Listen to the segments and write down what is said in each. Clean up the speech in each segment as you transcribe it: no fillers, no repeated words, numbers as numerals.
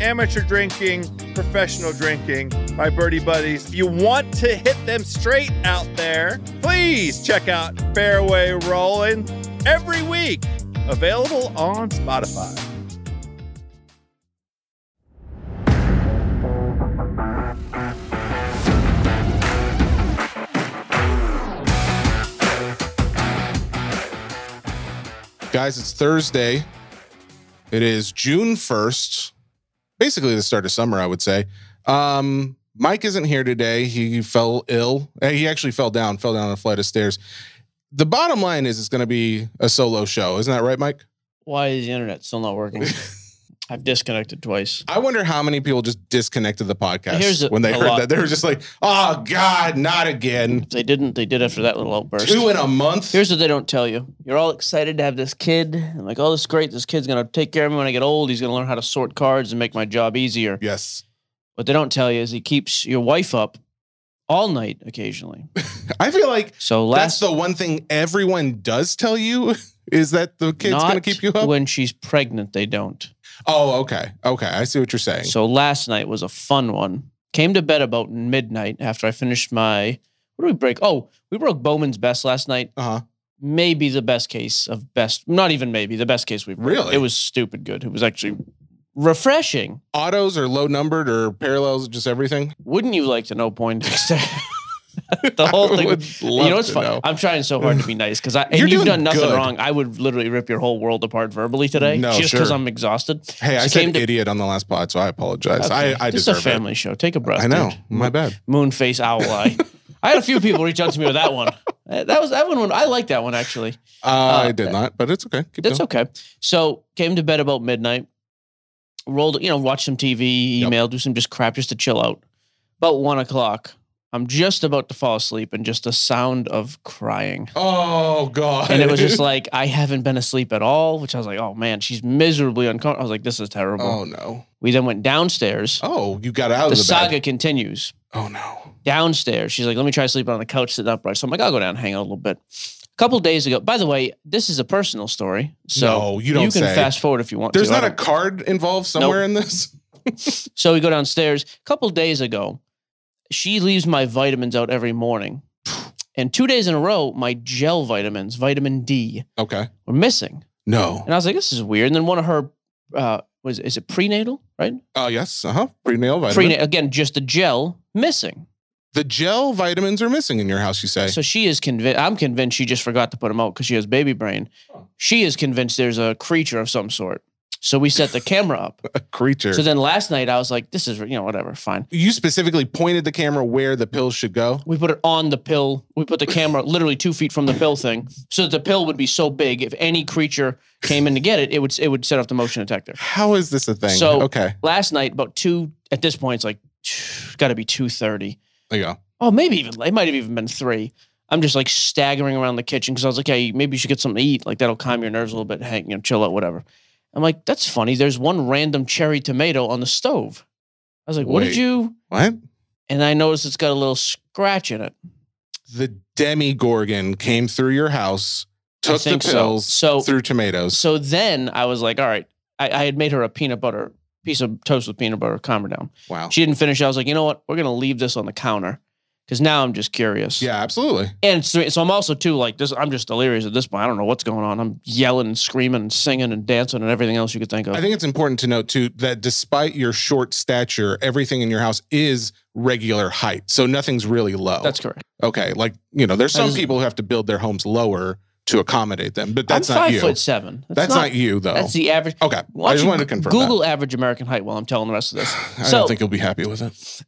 amateur drinking, professional drinking, my birdie buddies. If you want to hit them straight out there, please check out Fairway Rollin' every week, available on Spotify. Guys, it's Thursday. It is June 1st. Basically the start of summer, I would say. Mike isn't here today. He fell ill. He actually fell down a flight of stairs. The bottom line is it's going to be a solo show. Isn't that right, Mike? Why is the internet still not working? I've disconnected twice. I wonder how many people just disconnected the podcast when they heard that. They were just like, oh, God, not again. If they didn't, they did after that little outburst. 2 in a month. Here's what they don't tell you. You're all excited to have this kid. I'm like, oh, this is great. This kid's going to take care of me when I get old. He's going to learn how to sort cards and make my job easier. Yes. What they don't tell you is he keeps your wife up all night occasionally. I feel like that's the one thing everyone does tell you is that the kid's going to keep you up. When she's pregnant, they don't. Oh, okay. Okay. I see what you're saying. So last night was a fun one. Came to bed about midnight after I finished my, what did we break? Oh, we broke Bowman's Best last night. Uh-huh. Maybe the best case of best, not even maybe, the best case we've broken. Really? It was stupid good. It was actually refreshing. Autos or low numbered or parallels, just everything? Wouldn't you like to know, Poindexter? The whole thing. You know, it's fun. I'm trying so hard to be nice because you've done nothing wrong. I would literally rip your whole world apart verbally today just because I'm exhausted. Hey, I said idiot on the last pod, so I apologize. Okay. I deserve it. This is a family show. Take a breath. I know. My bad. Moonface owl eye. I had a few people reach out to me with that one. That one. I like that one actually. I did not, but it's okay. Keep going. Okay. So came to bed about midnight. Rolled, watched some TV, email, do some just crap just to chill out. About 1 o'clock. I'm just about to fall asleep and just a sound of crying. Oh, God. And it was just like, I haven't been asleep at all, which I was like, oh, man, she's miserably uncomfortable. I was like, this is terrible. Oh, no. We then went downstairs. Oh, you got out of the bed. The saga continues. Oh, no. Downstairs. She's like, let me try sleeping on the couch, sitting upright. So I'm like, I'll go down and hang out a little bit. A couple days ago, by the way, this is a personal story. So no, you don't say. You can fast forward if you want. There's not a card involved somewhere in this? So we go downstairs. A couple days ago, she leaves my vitamins out every morning. And 2 days in a row, my gel vitamins, vitamin D, were missing. No. And I was like, this is weird. And then one of her, is it prenatal, right? Oh, yes. Uh-huh. Prenatal vitamin. Again, just the gel missing. The gel vitamins are missing in your house, you say? So she is convinced. I'm convinced she just forgot to put them out because she has baby brain. She is convinced there's a creature of some sort. So we set the camera up. A creature. So then last night I was like, this is, whatever, fine. You specifically pointed the camera where the pill should go? We put it on the pill. We put the camera literally 2 feet from the pill thing so that the pill would be so big if any creature came in to get it, it would set off the motion detector. How is this a thing? So last night about 2, at this point it's like, got to be 2:30. There you go. Oh, maybe even, it might have even been 3. I'm just like staggering around the kitchen because I was like, hey, maybe you should get something to eat. Like that'll calm your nerves a little bit, hang, chill out, whatever. I'm like, that's funny. There's one random cherry tomato on the stove. I was like, what? And I noticed it's got a little scratch in it. The Demigorgon came through your house, took the pills, threw tomatoes. So then I was like, all right. I had made her a piece of toast with peanut butter. Calm her down. Wow. She didn't finish. I was like, you know what? We're going to leave this on the counter because now I'm just curious. Yeah, absolutely. And so I'm also too like this. I'm just delirious at this point. I don't know what's going on. I'm yelling and screaming and singing and dancing and everything else you could think of. I think it's important to note too that despite your short stature, everything in your house is regular height. So nothing's really low. That's correct. Okay. Like, there's some people who have to build their homes lower to accommodate them, but that's not you. I'm 5'7". That's not you though. That's the average. Okay. Well, I just wanted to confirm Google average American height while I'm telling the rest of this. I don't think you'll be happy with it.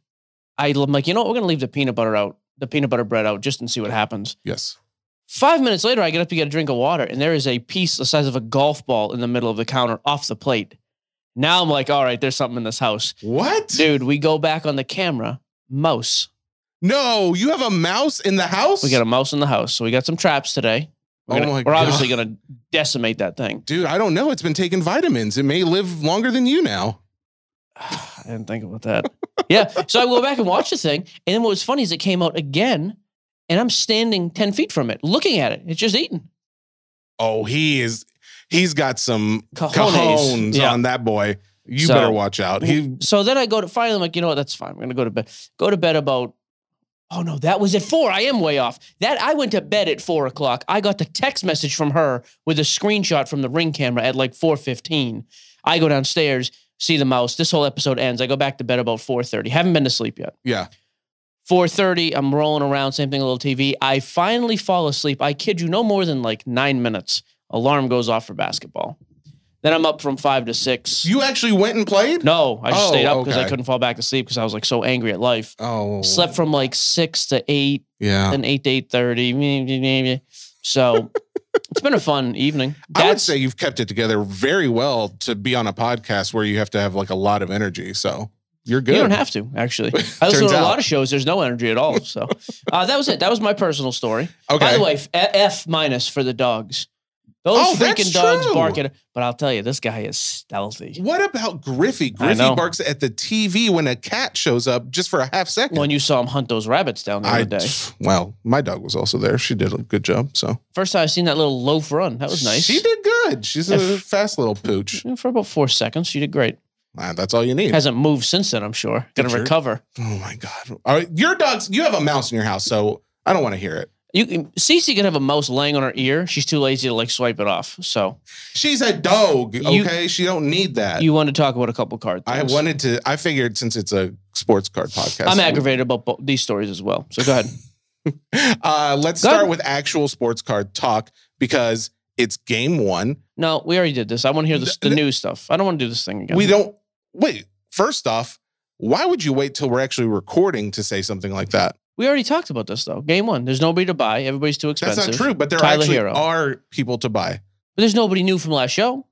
I'm like, we're going to leave the peanut butter bread out just and see what happens. Yes. 5 minutes later, I get up to get a drink of water and there is a piece the size of a golf ball in the middle of the counter off the plate. Now I'm like, all right, there's something in this house. What? Dude, we go back on the camera. Mouse. No, you have a mouse in the house? We got a mouse in the house. So we got some traps today. We're obviously going to decimate that thing. Dude, I don't know. It's been taking vitamins. It may live longer than you now. I didn't think about that. Yeah. So I go back and watch the thing. And then what was funny is it came out again. And I'm standing 10 feet from it, looking at it. It's just eating. Oh, he is. He's got some cojones on that boy. You better watch out. So then I go to finally, I'm like, you know what? That's fine. We're going to go to bed. Go to bed about. Oh, no, that was at 4. I am way off. I went to bed at 4 o'clock. I got the text message from her with a screenshot from the Ring camera at like 4:15. I go downstairs, see the mouse. This whole episode ends. I go back to bed about 4:30. Haven't been to sleep yet. Yeah. 4:30, I'm rolling around, same thing, a little TV. I finally fall asleep. I kid you, no more than like 9 minutes. Alarm goes off for basketball. Then I'm up from 5 to 6. You actually went and played? No, I just stayed up because I couldn't fall back to sleep because I was like so angry at life. Oh. Slept from like 6 to 8. Yeah. Then 8 to 8:30. So it's been a fun evening. I would say you've kept it together very well to be on a podcast where you have to have like a lot of energy. So. You're good. You don't have to, actually. I listen to a lot of shows. There's no energy at all. So that was it. That was my personal story. Okay. By the way, F- for the dogs. Those freaking dogs bark at it. But I'll tell you, this guy is stealthy. What about Griffey? Griffey barks at the TV when a cat shows up just for a half second. When you saw him hunt those rabbits down the other day. Well, my dog was also there. She did a good job. So first time I've seen that little loaf run. That was nice. She did good. She's a fast little pooch. For about 4 seconds, she did great. That's all you need. Hasn't moved since then, I'm sure. Going to recover. Oh, my God. All right, your dogs, you have a mouse in your house, so I don't want to hear it. Cece can have a mouse laying on her ear. She's too lazy to, like, swipe it off. So she's a dog, okay? She don't need that. You want to talk about a couple card things. I figured since it's a sports card podcast. I'm aggravated about these stories as well, so go ahead. Let's start with actual sports card talk because it's game one. No, we already did this. I want to hear the new stuff. I don't want to do this thing again. We don't. Wait, first off, why would you wait till we're actually recording to say something like that? We already talked about this, though. Game one, there's nobody to buy. Everybody's too expensive. That's not true, but there are people to buy. But there's nobody new from last show.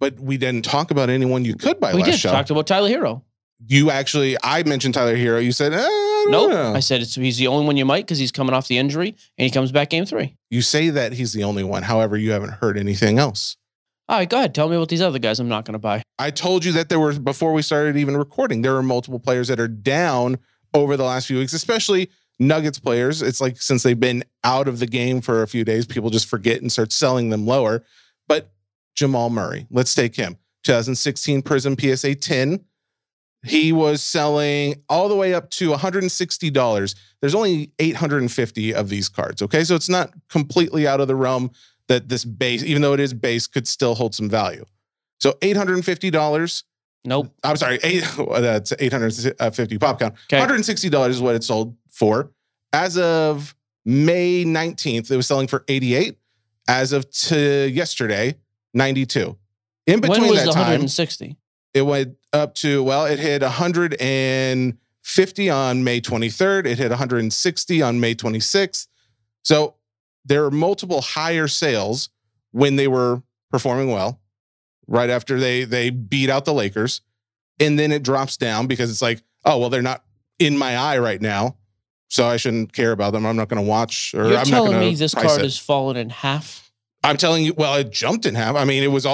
But we didn't talk about anyone you could buy last show. We talked about Tyler Hero. I mentioned Tyler Hero. You said, I said he's the only one you might because he's coming off the injury and he comes back game 3. You say that he's the only one. However, you haven't heard anything else. All right, go ahead. Tell me about these other guys I'm not going to buy. I told you that there were, before we started even recording, there were multiple players that are down over the last few weeks, especially Nuggets players. It's like since they've been out of the game for a few days, people just forget and start selling them lower. But Jamal Murray, let's take him. 2016 Prism PSA 10. He was selling all the way up to $160. There's only 850 of these cards, okay? So it's not completely out of the realm that this base, even though it is base, could still hold some value. So $850. Nope. I'm sorry. That's 850 pop count. Okay. $160 is what it sold for. As of May 19th, it was selling for $88. As of yesterday, $92. In between when was that the time, $160? It went up to, it hit $150 on May 23rd. It hit $160 on May 26th. So there are multiple higher sales when they were performing well, right after they beat out the Lakers. And then it drops down because it's like, they're not in my eye right now, so I shouldn't care about them. I'm not going to watch. Or I'm not going to price it. You're telling me this card has fallen in half? I'm telling you, it jumped in half. I mean, it was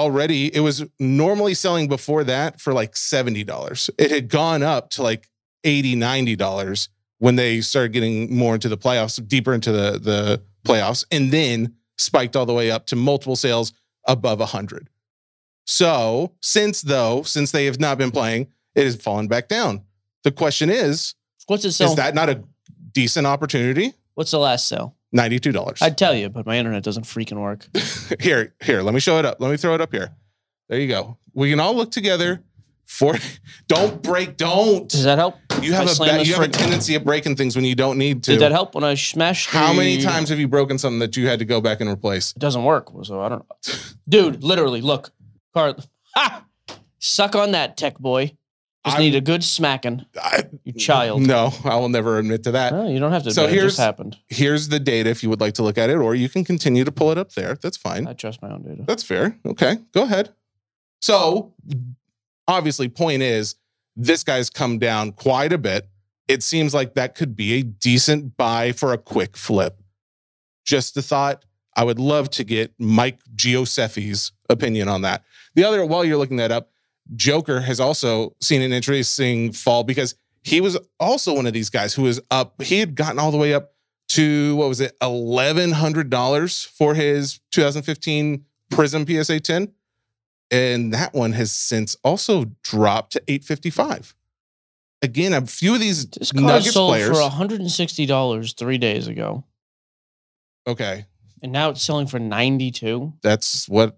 normally selling before that for like $70. It had gone up to like $80, $90 when they started getting more into the playoffs, deeper into the playoffs, and then spiked all the way up to multiple sales above 100. So since they have not been playing, it has fallen back down. The question is, what's it sell? Is that not a decent opportunity? What's the last sale? $92. I'd tell you, but my internet doesn't freaking work. Here, let me show it up. Let me throw it up here. There you go. We can all look together. Don't break. Does that help? You have a tendency of breaking things when you don't need to. Did that help when I smashed? How many times have you broken something that you had to go back and replace? It doesn't work, so I don't know. Dude, literally, look. Suck on that, tech boy. Need a good smacking. You child. No, I will never admit to that. No, you don't have to. So it just happened. Here's the data if you would like to look at it, or you can continue to pull it up there. That's fine. I trust my own data. That's fair. Okay, go ahead. So obviously, point is, this guy's come down quite a bit. It seems like that could be a decent buy for a quick flip. Just a thought. I would love to get Mike Gioseffi's opinion on that. The other, while you're looking that up, Joker has also seen an interesting fall because he was also one of these guys who was up. He had gotten all the way up to, what was it, $1,100 for his 2015 Prism PSA 10. And that one has since also dropped to $855. Again, a few of these Nuggets players. This card sold for $160 3 days ago. Okay. And now it's selling for $92. That's what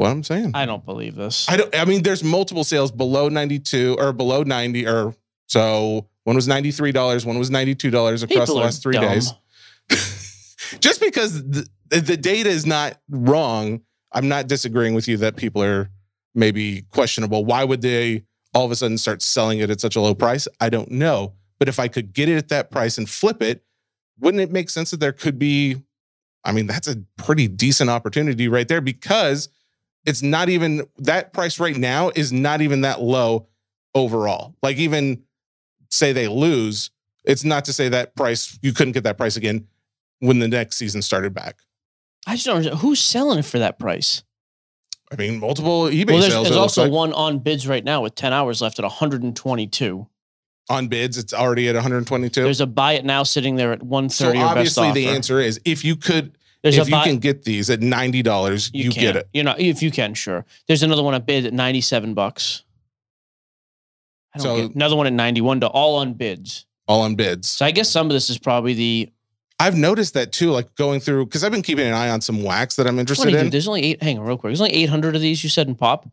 I'm saying. I don't believe this. I mean, there's multiple sales below 92 or below 90 or so. One was $93. One was $92 across the last 3 days. Just because the data is not wrong. I'm not disagreeing with you that people are maybe questionable. Why would they all of a sudden start selling it at such a low price? I don't know. But if I could get it at that price and flip it, wouldn't it make sense that there could be, I mean, that's a pretty decent opportunity right there because it's not even, that price right now is not even that low overall. Like even say they lose, it's not to say that price, you couldn't get that price again when the next season started back. I just don't understand. Who's selling it for that price? I mean, multiple eBay sales. There's also one on bids right now with 10 hours left at 122. On bids, it's already at 122. There's a buy it now sitting there at 130. So obviously, or best offer. The answer is if you can get these at $90, you get it. You know, if you can, sure. There's another one at bid at $97. Another one at $91. All on bids. All on bids. So I guess some of this is probably the. I've noticed that too, like going through, because I've been keeping an eye on some wax that I'm interested in. There's only eight. Hang on, real quick. There's only 800 of these you said in pop.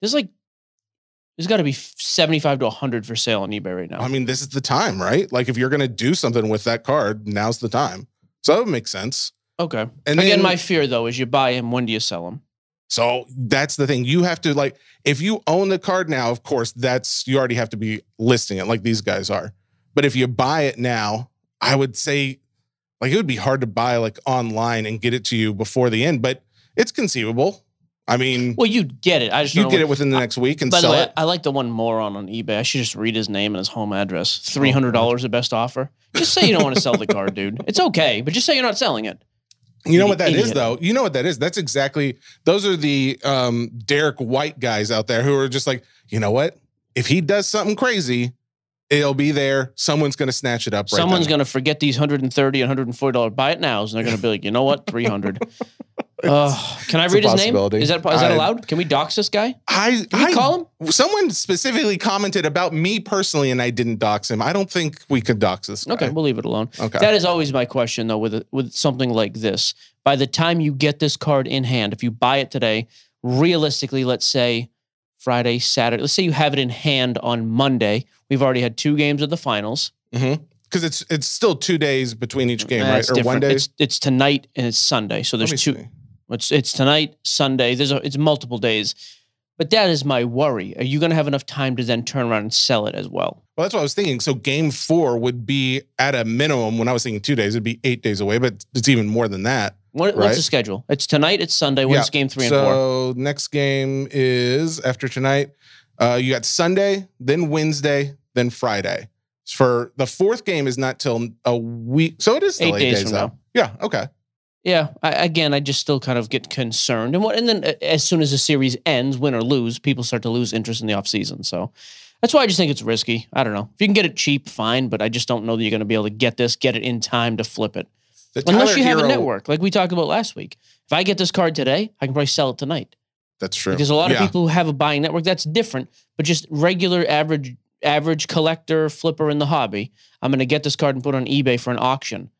There's got to be 75 to 100 for sale on eBay right now. I mean, this is the time, right? Like if you're going to do something with that card, now's the time. So that would make sense. Okay. And again, my fear though is you buy him, when do you sell him? So that's the thing. You have to, like, if you own the card now, of course, you already have to be listing it like these guys are. But if you buy it now, I would say, like, it would be hard to buy like online and get it to you before the end, but it's conceivable. I mean, well, you'd get it. You get it within the next week and sell it. I like the one moron on eBay. I should just read his name and his home address. $300 the best offer. Just say you don't want to sell the card, dude. It's okay, but just say you're not selling it. You know what that is, though? You know what that is? That's exactly, those are the Derek White guys out there who are just like, you know what? If he does something crazy, it'll be there. Someone's going to snatch it up. Someone's going to forget these $130, $140 buy it nows, and they're going to be like, you know what, $300. Can I read his name? Is that allowed? Can we dox this guy? Can we call him? Someone specifically commented about me personally, and I didn't dox him. I don't think we could dox this guy. Okay, we'll leave it alone. Okay, that is always my question though. With something like this, by the time you get this card in hand, if you buy it today, realistically, let's say Friday, Saturday. Let's say you have it in hand on Monday. We've already had two games of the finals. Mm-hmm. Because it's still 2 days between each game, right? Or different. 1 day? It's tonight and it's Sunday. So there's two. It's tonight, Sunday. It's multiple days. But that is my worry. Are you going to have enough time to then turn around and sell it as well? Well, that's what I was thinking. So game four would be at a minimum, when I was thinking 2 days, it'd be 8 days away, but it's even more than that. What's the schedule? It's tonight. It's Sunday. When's game three and four? So next game is after tonight. You got Sunday, then Wednesday, then Friday. For the fourth game is not till a week. So it is still 8 days from now. Yeah. Okay. Yeah. I just still kind of get concerned. And then as soon as the series ends, win or lose, people start to lose interest in the offseason. So that's why I just think it's risky. I don't know. If you can get it cheap, fine. But I just don't know that you're going to be able to get it in time to flip it. Unless you have a network, like we talked about last week. If I get this card today, I can probably sell it tonight. That's true. Because a lot of people who have a buying network, that's different. But just regular average collector, flipper in the hobby, I'm going to get this card and put it on eBay for an auction.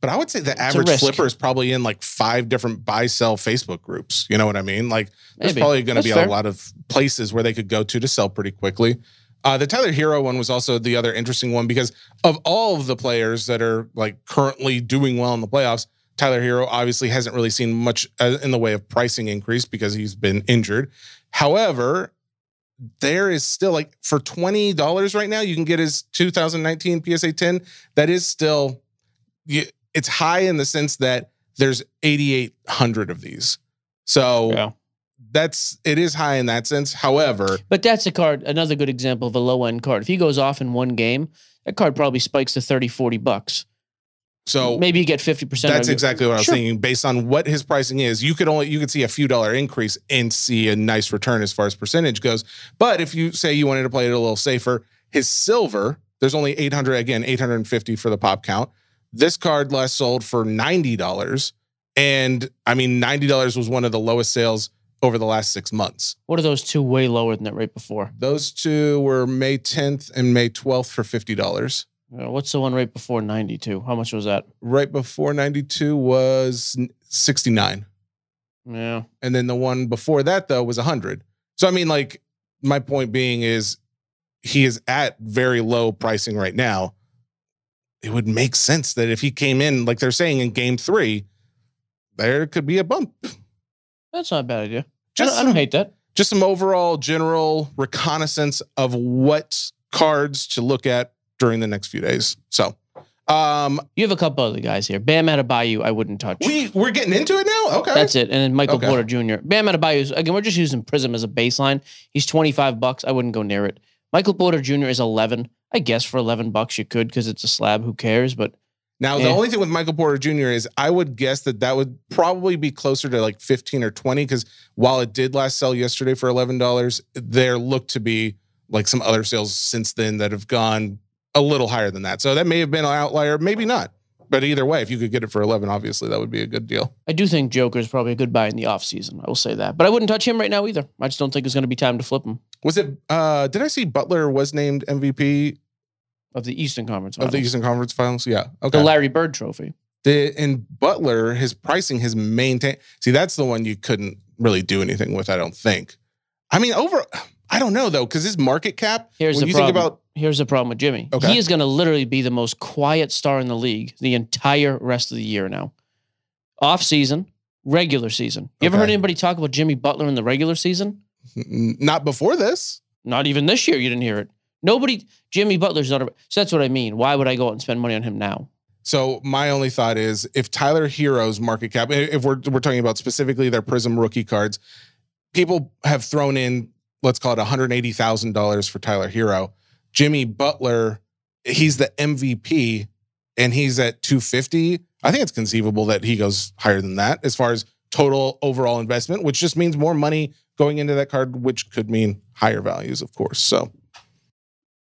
But I would say the average flipper is probably in like 5 different buy-sell Facebook groups. You know what I mean? Like there's probably going to be a lot of places where they could go to sell pretty quickly. The Tyler Hero one was also the other interesting one because of all of the players that are like currently doing well in the playoffs, Tyler Hero obviously hasn't really seen much in the way of pricing increase because he's been injured. However, there is still like for $20 right now, you can get his 2019 PSA 10. That is still, it's high in the sense that there's 8,800 of these. So that's, it is high in that sense. However, but that's a card, another good example of a low end card. If he goes off in one game, that card probably spikes to 30, 40 bucks. So maybe you get 50%. That's exactly what I was thinking. Based on what his pricing is, you could see a few dollar increase and see a nice return as far as percentage goes. But if you say you wanted to play it a little safer, his silver, there's only 800, again, 850 for the pop count. This card last sold for $90. And I mean, $90 was one of the lowest sales over the last 6 months. What are those two way lower than that right before? Those two were May 10th and May 12th for $50. What's the one right before 92? How much was that? Right before 92 was 69. Yeah. And then the one before that though was 100. So I mean, like, my point being is he is at very low pricing right now. It would make sense that if he came in, like they're saying in game 3, there could be a bump. That's not a bad idea. I don't hate that. Just some overall general reconnaissance of what cards to look at during the next few days. So you have a couple other guys here. Bam Adebayo, I wouldn't touch. We're getting into it now? Okay. That's it. And then Michael Porter Jr. Bam Adebayo, again, we're just using Prism as a baseline. He's $25. I wouldn't go near it. Michael Porter Jr. is 11. I guess for $11 you could, because it's a slab. Who cares? But now the only thing with Michael Porter Jr. is I would guess that would probably be closer to like 15 or 20, because while it did last sell yesterday for $11, there looked to be like some other sales since then that have gone a little higher than that. So that may have been an outlier, maybe not. But either way, if you could get it for 11, obviously that would be a good deal. I do think Joker is probably a good buy in the offseason. I will say that. But I wouldn't touch him right now either. I just don't think it's going to be time to flip him. Was it did I see Butler was named MVP of the Eastern Conference Finals? Of the Eastern Conference Finals, yeah. Okay. The Larry Bird Trophy. And Butler, his pricing has maintained. See, that's the one you couldn't really do anything with, I don't think. I mean, I don't know, though, because his market cap, here's the problem with Jimmy. Okay. He is going to literally be the most quiet star in the league the entire rest of the year now. Off season, regular season. You ever heard anybody talk about Jimmy Butler in the regular season? Not before this. Not even this year. You didn't hear it. Nobody. Jimmy Butler's not. So that's what I mean. Why would I go out and spend money on him now? So my only thought is, if Tyler Hero's market cap, if we're talking about specifically their Prism rookie cards, people have thrown in, let's call it $180,000 for Tyler Hero. Jimmy Butler, he's the MVP, and he's at 250. I think it's conceivable that he goes higher than that as far as total overall investment, which just means more money going into that card, which could mean higher values, of course. So,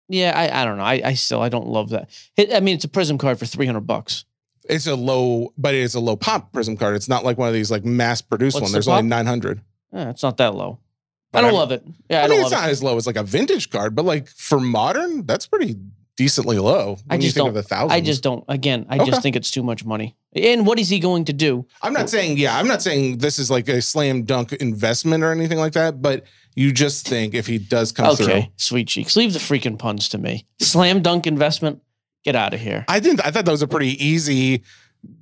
yeah, I don't know. I don't love that. I mean, it's a Prism card for $300. It's a low, but it's a low pop Prism card. It's not like one of these like mass produced one. There's only 900. Yeah, it's not that low. But I don't love it. Yeah, I mean, it's not as low as like a vintage card, but like for modern, that's pretty decently low. I just don't. I just don't. Again, I just think it's too much money. And what is he going to do? I'm not saying this is like a slam dunk investment or anything like that. But you just think if he does come through, okay, sweet cheeks, leave the freaking puns to me. Slam dunk investment, get out of here. I thought that was a pretty easy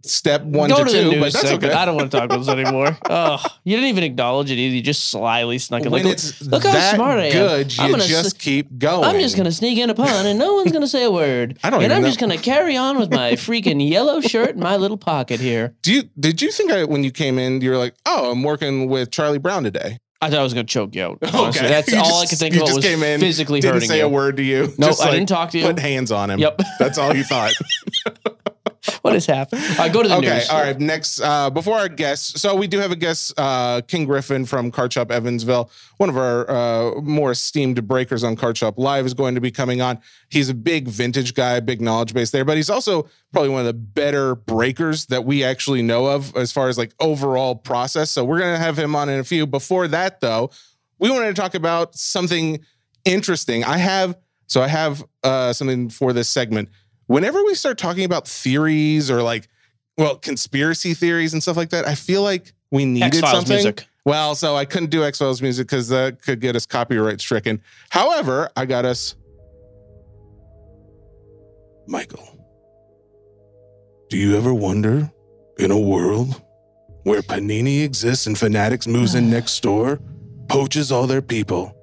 step one to two, but that's okay. I don't want to talk about this anymore. Oh, you didn't even acknowledge it either. You just slyly snuck it. Like, look how smart I am. Good, you just keep going. I'm just going to sneak in a pun, and no one's going to say a word. I'm just going to carry on with my freaking yellow shirt in my little pocket here. Did you think when you came in, you were like, oh, I'm working with Charlie Brown today? I thought I was going to choke you out. Honestly, okay. That's all I could think about was physically hurting you. Didn't say a word to you. No, I didn't talk to you. Put hands on him. Yep. That's all you thought. What has happened? Go to the news. All right. Next, before our guest, so we do have a guest, Ken Griffin from Car Shop Evansville. One of our more esteemed breakers on Car Shop Live is going to be coming on. He's a big vintage guy, big knowledge base there, but he's also probably one of the better breakers that we actually know of as far as like overall process. So we're going to have him on in a few. Before that, though, we wanted to talk about something interesting. I have something for this segment. Whenever we start talking about theories or like, well, conspiracy theories and stuff like that, I feel like we needed something. Music. Well, so I couldn't do X-Files music because that could get us copyright stricken. However, I got us. Michael, do you ever wonder, in a world where Panini exists and Fanatics moves in next door, poaches all their people,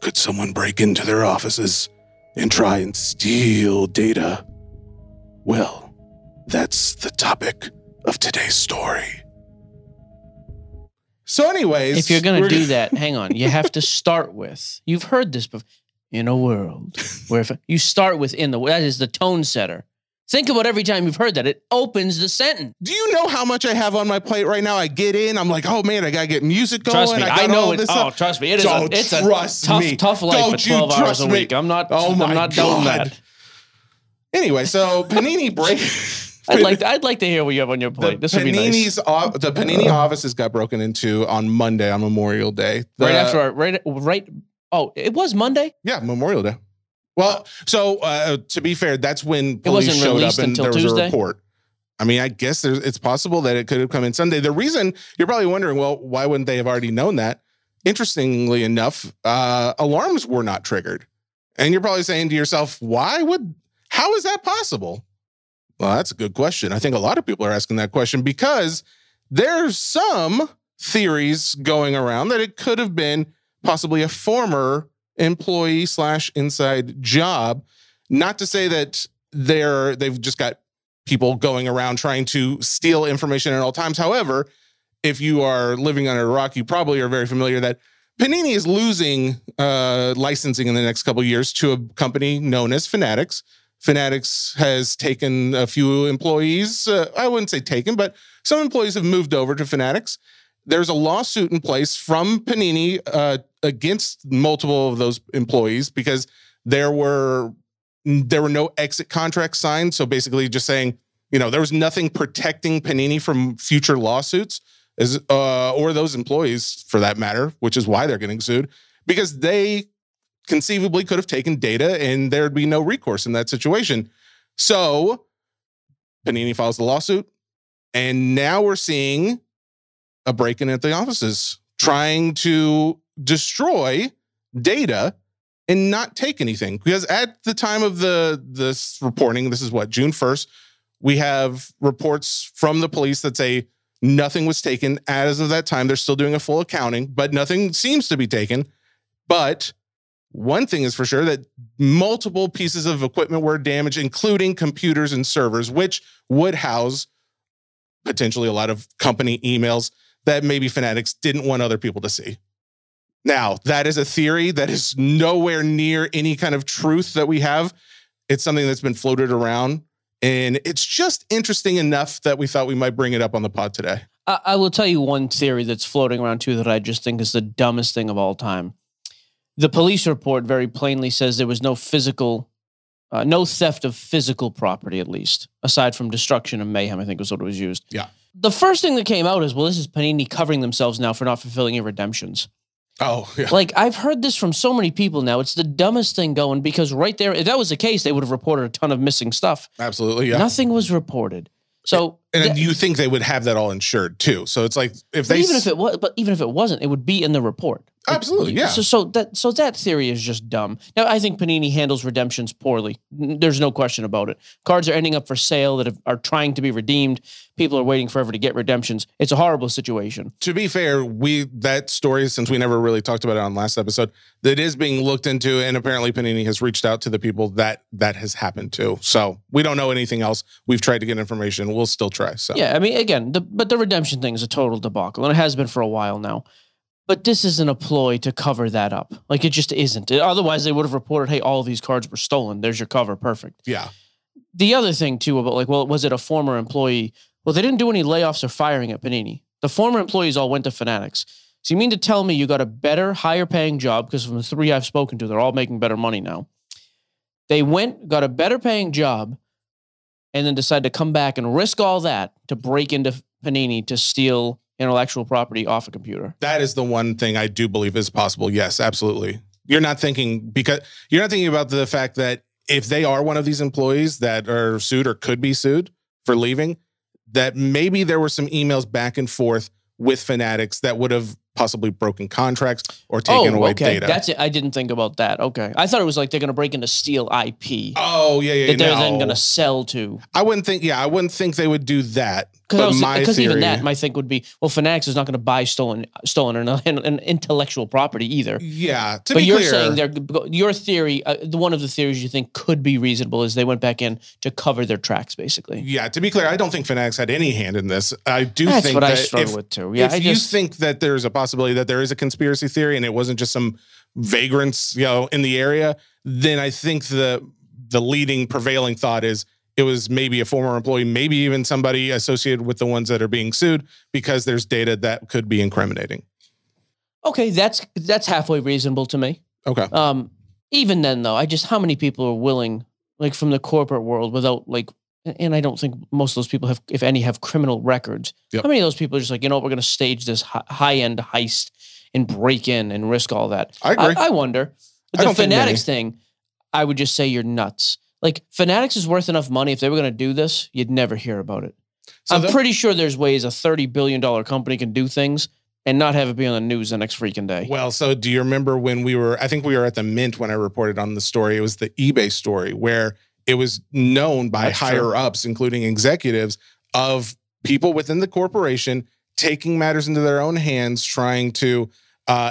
could someone break into their offices and try and steal data? Well, that's the topic of today's story. So anyways, if you're going to do that, hang on. You have to start with, you've heard this before, in a world where if you start with in the world, that is the tone setter. Think about every time you've heard that. It opens the sentence. Do you know how much I have on my plate right now? I get in. I'm like, oh, man, I got to get music going. Trust me, I know it. Oh, trust me. It is a tough life for 12 hours a week. I'm not doing that. Anyway, so Panini break. I'd like to hear what you have on your plate. This would be nice. The Panini offices got broken into on Monday on Memorial Day. It was Monday? Yeah, Memorial Day. Well, so to be fair, that's when police showed up and there was a report. I mean, I guess it's possible that it could have come in Sunday. The reason you're probably wondering, well, why wouldn't they have already known that? Interestingly enough, alarms were not triggered. And you're probably saying to yourself, how is that possible? Well, that's a good question. I think a lot of people are asking that question because there's some theories going around that it could have been possibly a former employee / inside job. Not to say that they've just got people going around trying to steal information at all times. However, if you are living under a rock, you probably are very familiar that Panini is losing licensing in the next couple of years to a company known as Fanatics. Fanatics has taken a few employees. I wouldn't say taken, but some employees have moved over to Fanatics. There's a lawsuit in place from Panini against multiple of those employees because there were no exit contracts signed. So basically just saying, there was nothing protecting Panini from future lawsuits or those employees for that matter, which is why they're getting sued, because they conceivably could have taken data and there'd be no recourse in that situation. So Panini files the lawsuit, and now we're seeing a break-in at the offices trying to destroy data and not take anything. Because at the time of this reporting, this is June 1st, we have reports from the police that say nothing was taken as of that time. They're still doing a full accounting, but nothing seems to be taken. But one thing is for sure, that multiple pieces of equipment were damaged, including computers and servers, which would house potentially a lot of company emails that maybe Fanatics didn't want other people to see. Now, that is a theory that is nowhere near any kind of truth that we have. It's something that's been floated around, and it's just interesting enough that we thought we might bring it up on the pod today. I will tell you one theory that's floating around too that I just think is the dumbest thing of all time. The police report very plainly says there was no no theft of physical property, at least, aside from destruction and mayhem, I think was what it was used. Yeah. The first thing that came out is, well, this is Panini covering themselves now for not fulfilling your redemptions. Oh, yeah. Like, I've heard this from so many people now. It's the dumbest thing going, because right there, if that was the case, they would have reported a ton of missing stuff. Absolutely, yeah. Nothing was reported. So, and you think they would have that all insured too? So it's like even if it wasn't, it would be in the report. Absolutely, yeah. So that theory is just dumb. Now, I think Panini handles redemptions poorly. There's no question about it. Cards are ending up for sale that are trying to be redeemed. People are waiting forever to get redemptions. It's a horrible situation. To be fair, that story, since we never really talked about it on last episode, that is being looked into, and apparently Panini has reached out to the people that has happened to. So we don't know anything else. We've tried to get information. We'll still try. So yeah, I mean, again, but the redemption thing is a total debacle, and it has been for a while now. But this isn't a ploy to cover that up. Like, it just isn't. Otherwise, they would have reported, hey, all of these cards were stolen. There's your cover. Perfect. Yeah. The other thing, too, about, like, well, was it a former employee? Well, they didn't do any layoffs or firing at Panini. The former employees all went to Fanatics. So you mean to tell me you got a better, higher-paying job, because from the three I've spoken to, they're all making better money now. They went, got a better-paying job, and then decided to come back and risk all that to break into Panini to steal intellectual property off a computer. That is the one thing I do believe is possible. Yes, absolutely. You're not thinking about the fact that if they are one of these employees that are sued or could be sued for leaving, that maybe there were some emails back and forth with Fanatics that would have possibly broken contracts or taken away data. That's it. I didn't think about that. Okay. I thought it was like they're going to break into Steel IP. Oh, yeah, yeah, that they're then going to sell to. I wouldn't think, I wouldn't think they would do that. Because even that, my think would be, well, Fanatics is not going to buy stolen an intellectual property either. Yeah, to be clear. But you're saying your theory, one of the theories you think could be reasonable is they went back in to cover their tracks, basically. Yeah, to be clear, I don't think Fanatics had any hand in this. I do think that that's what I struggle with too. Yeah, if you think that there's a possibility that there is a conspiracy theory and it wasn't just some vagrants, in the area, then I think the leading prevailing thought is it was maybe a former employee, maybe even somebody associated with the ones that are being sued, because there's data that could be incriminating. Okay, that's halfway reasonable to me. Okay. Even then, though, how many people are willing, like from the corporate world, without and I don't think most of those people have, if any, have criminal records. Yep. How many of those people are just like, we're going to stage this high-end heist and break in and risk all that? I agree. I wonder. The Fanatics thing, I would just say you're nuts. Like, Fanatics is worth enough money. If they were going to do this, you'd never hear about it. So I'm pretty sure there's ways a $30 billion company can do things and not have it be on the news the next freaking day. Well, so do you remember when we were, I think we were at the Mint when I reported on the story. It was the eBay story where it was known by higher-ups, including executives, of people within the corporation taking matters into their own hands, trying to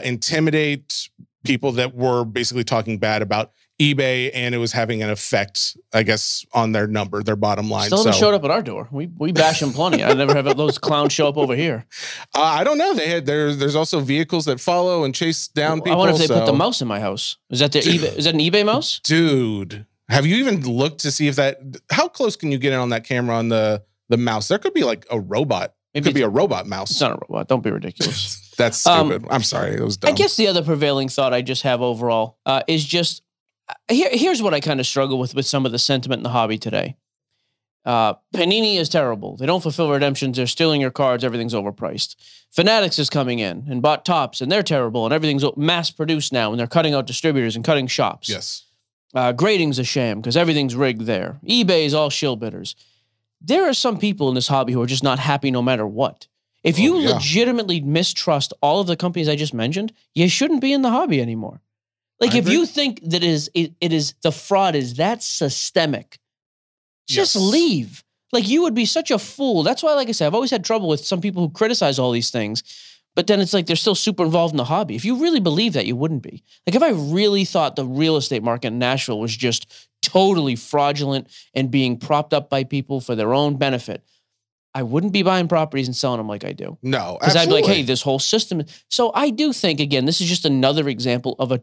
intimidate people that were basically talking bad about eBay, and it was having an effect, I guess, on their number, their bottom line. Still showed up at our door. We bash them plenty. I never have those clowns show up over here. I don't know. They had there's also vehicles that follow and chase down people. I wonder if they put the mouse in my house. Is that is that an eBay mouse? Dude, have you even looked to see if how close can you get in on that camera on the mouse? There could be like a robot. It could be a robot mouse. It's not a robot. Don't be ridiculous. That's stupid. I'm sorry. It was dumb. I guess the other prevailing thought I just have overall is just, here's what I kind of struggle with some of the sentiment in the hobby today. Panini is terrible. They don't fulfill redemptions. They're stealing your cards. Everything's overpriced. Fanatics is coming in and bought Topps, and they're terrible, and everything's mass-produced now, and they're cutting out distributors and cutting shops. Yes. Grading's a sham because everything's rigged there. eBay is all shill bidders. There are some people in this hobby who are just not happy no matter what. If you legitimately mistrust all of the companies I just mentioned, you shouldn't be in the hobby anymore. Like, if you think that it is the fraud is that systemic, just leave. Like, you would be such a fool. That's why, like I said, I've always had trouble with some people who criticize all these things, but then it's like they're still super involved in the hobby. If you really believe that, you wouldn't be. Like, if I really thought the real estate market in Nashville was just totally fraudulent and being propped up by people for their own benefit, I wouldn't be buying properties and selling them like I do. No, absolutely. Because I'd be like, hey, this whole system. So I do think, again, this is just another example of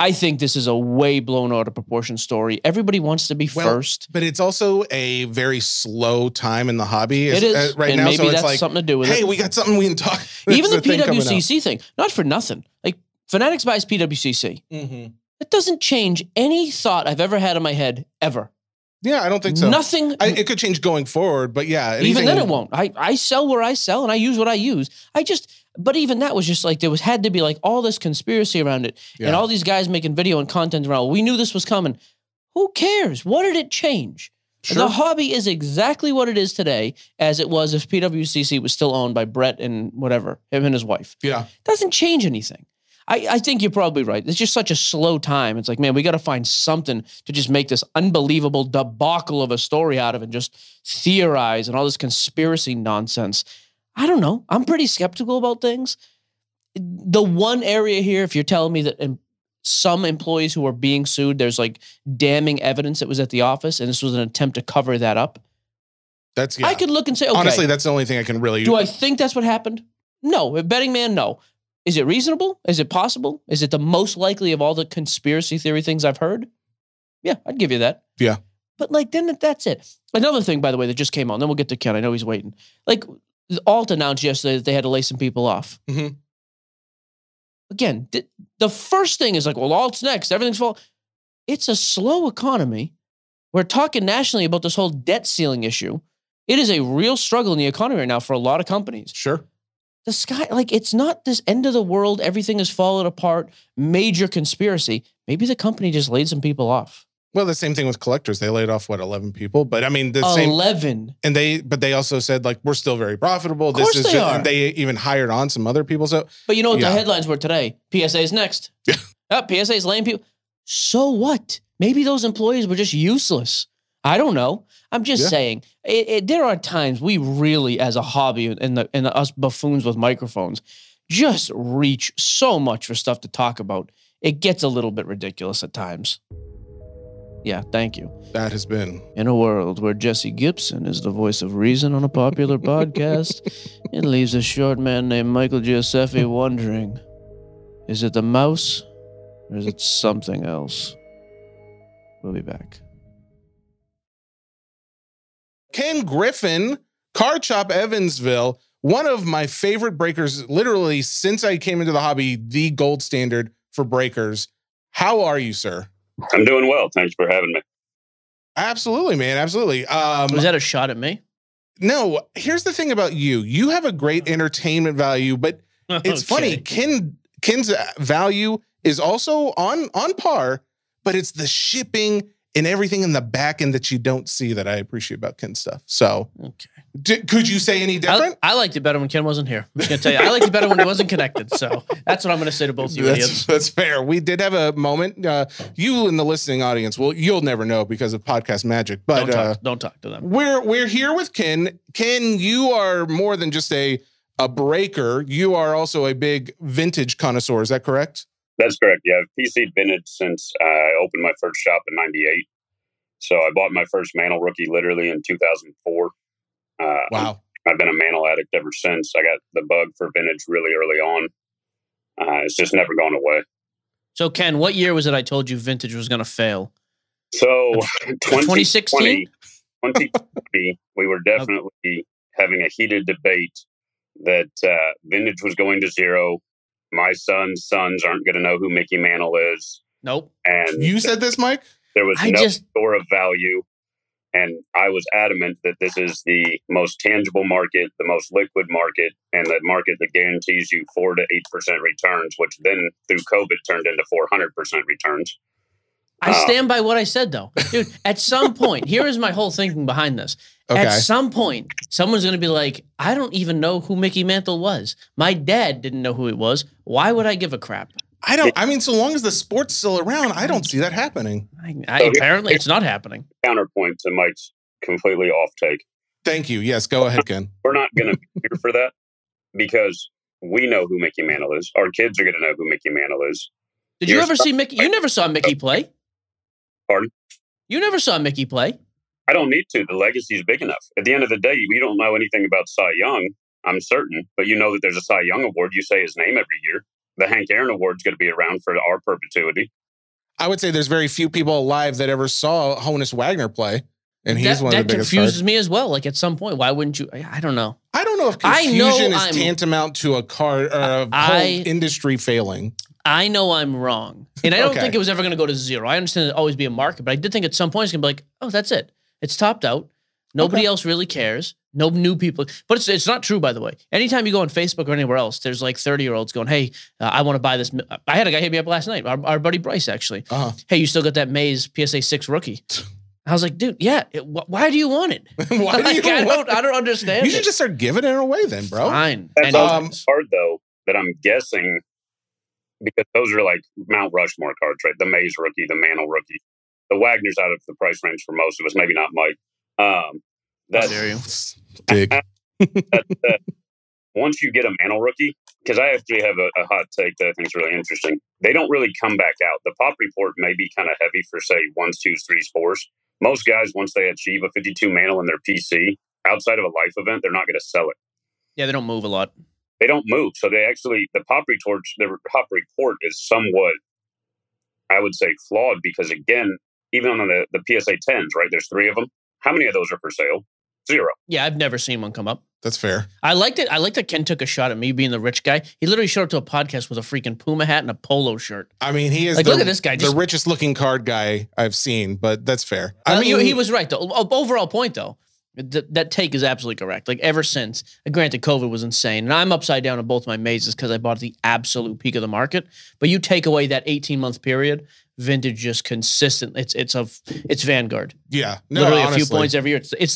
I think this is a way blown out of proportion story. Everybody wants to be first. But it's also a very slow time in the hobby. It is. Right now, maybe so that's like, something to do with it. Hey, we got something we can talk. Even the PWCC thing, not for nothing. Like, Fanatics buys PWCC. Mm-hmm. It doesn't change any thought I've ever had in my head, ever. Yeah, I don't think so. Nothing. It could change going forward, but yeah. Even then it won't. I sell where I sell and I use what I use. But even that was just like, had to be like all this conspiracy around it and all these guys making video and content around it. We knew this was coming. Who cares? What did it change? Sure. The hobby is exactly what it is today as it was if PWCC was still owned by Brett and whatever, him and his wife. Yeah. It doesn't change anything. I think you're probably right. It's just such a slow time. It's like, man, we got to find something to just make this unbelievable debacle of a story out of and just theorize and all this conspiracy nonsense. I don't know. I'm pretty skeptical about things. The one area here, if you're telling me that some employees who are being sued, there's like damning evidence that was at the office and this was an attempt to cover that up. I could look and say, okay. Honestly, that's the only thing I can really... Do I think that's what happened? No. Betting man, no. Is it reasonable? Is it possible? Is it the most likely of all the conspiracy theory things I've heard? Yeah, I'd give you that. Yeah. But like, then that's it. Another thing, by the way, that just came on, then we'll get to Ken. I know he's waiting. Like, Alt announced yesterday that they had to lay some people off. Mm-hmm. Again, the first thing is like, well, Alt's next. Everything's full. It's a slow economy. We're talking nationally about this whole debt ceiling issue. It is a real struggle in the economy right now for a lot of companies. Sure. The sky, like, it's not this end of the world. Everything has fallen apart. Major conspiracy. Maybe the company just laid some people off. Well, the same thing with collectors. They laid off, what, 11 people? But I mean, the 11. And they also said, like, we're still very profitable. Of course this is they are. They even hired on some other people. So, but you know what the headlines were today? PSA's next. PSA's laying people. So what? Maybe those employees were just useless. I don't know. I'm just saying, there are times we really, as a hobby, and us buffoons with microphones, just reach so much for stuff to talk about. It gets a little bit ridiculous at times. Yeah, thank you. That has been In a World Where Jesse Gibson is the voice of reason on a popular podcast. It leaves a short man named Michael Giuseppe wondering, is it the mouse or is it something else? We'll be back. Ken Griffin, Car Shop Evansville, one of my favorite breakers, literally since I came into the hobby, the gold standard for breakers. How are you, sir? I'm doing well. Thanks for having me. Absolutely, man. Absolutely. Was that a shot at me? No. Here's the thing about you. You have a great entertainment value, but it's funny. Ken's value is also on par, but it's the shipping and everything in the back end that you don't see that I appreciate about Ken's stuff. So could you say any different? I liked it better when Ken wasn't here. I'm just going to tell you, I liked it better when he wasn't connected. So that's what I'm going to say to both you idiots. That's fair. We did have a moment. You in the listening audience, well, you'll never know because of podcast magic. But don't talk to them. We're here with Ken. Ken, you are more than just a breaker. You are also a big vintage connoisseur. Is that correct? That's correct. Yeah, I've PC'd vintage since I opened my first shop in '98. So I bought my first Mantle rookie literally in 2004. Wow. I've been a Mantle addict ever since. I got the bug for vintage really early on. It's just never gone away. So, Ken, what year was it I told you vintage was going to fail? So, 2016? 2020, we were definitely having a heated debate that vintage was going to zero. My sons aren't going to know who Mickey Mantle is. Nope. And you said this, Mike? There was no store of value. And I was adamant that this is the most tangible market, the most liquid market, and that market that guarantees you 4 to 8% returns, which then through COVID turned into 400% returns. I stand by what I said, though. Dude, at some point, here is my whole thinking behind this. Okay. At some point, someone's going to be like, I don't even know who Mickey Mantle was. My dad didn't know who he was. Why would I give a crap? I mean, so long as the sport's still around, I don't see that happening. Apparently, it's not happening. Counterpoint to Mike's completely off take. Thank you. Yes, go ahead, Ken. We're not going to be here for that because we know who Mickey Mantle is. Our kids are going to know who Mickey Mantle is. Did you ever see Mickey? You never saw Mickey play. Pardon? You never saw Mickey play. I don't need to. The legacy is big enough. At the end of the day, we don't know anything about Cy Young, I'm certain, but you know that there's a Cy Young award. You say his name every year. The Hank Aaron award's going to be around for our perpetuity. I would say there's very few people alive that ever saw Honus Wagner play, and he's one of the biggest. That confuses me as well. Like at some point, why wouldn't you? I don't know. I don't know if confusion is tantamount to a whole industry failing. I know I'm wrong, and I don't think it was ever going to go to zero. I understand it'll always be a market, but I did think at some point it's going to be like, oh, that's it. It's topped out. Nobody else really cares. No new people. But it's not true, by the way. Anytime you go on Facebook or anywhere else, there's like 30-year-olds going, hey, I want to buy this. I had a guy hit me up last night, our buddy Bryce, actually. Hey, you still got that Mays PSA 6 rookie? I was like, dude, yeah. Why do you want it? I don't understand. You should just start giving it away then, bro. Fine. That's hard, though, that I'm guessing. Because those are like Mount Rushmore cards, right? The Mays rookie, the Mantle rookie. The Wagner's out of the price range for most of us. Maybe not Mike. That's big. Once you get a Mantle rookie, because I actually have a hot take that I think is really interesting. They don't really come back out. The pop report may be kind of heavy for, say, 1s, 2s, 3s, 4s. Most guys, once they achieve a 52 Mantle in their PC, outside of a life event, they're not going to sell it. Yeah, they don't move a lot. They don't move. So they actually, the pop report is somewhat, I would say, flawed because, again, even on the PSA 10s, right? There's 3 of them. How many of those are for sale? 0. Yeah, I've never seen one come up. That's fair. I liked it. I liked that Ken took a shot at me being the rich guy. He literally showed up to a podcast with a freaking Puma hat and a polo shirt. I mean, he is like, look at this guy, the richest looking card guy I've seen, but that's fair. I mean, he was right, though. Overall point, though. That take is absolutely correct. Like, ever since, granted, COVID was insane, and I'm upside down on both my mazes because I bought at the absolute peak of the market. But you take away that 18-month period, vintage just consistent. It's Vanguard. Yeah, no, literally honestly, a few points every year. And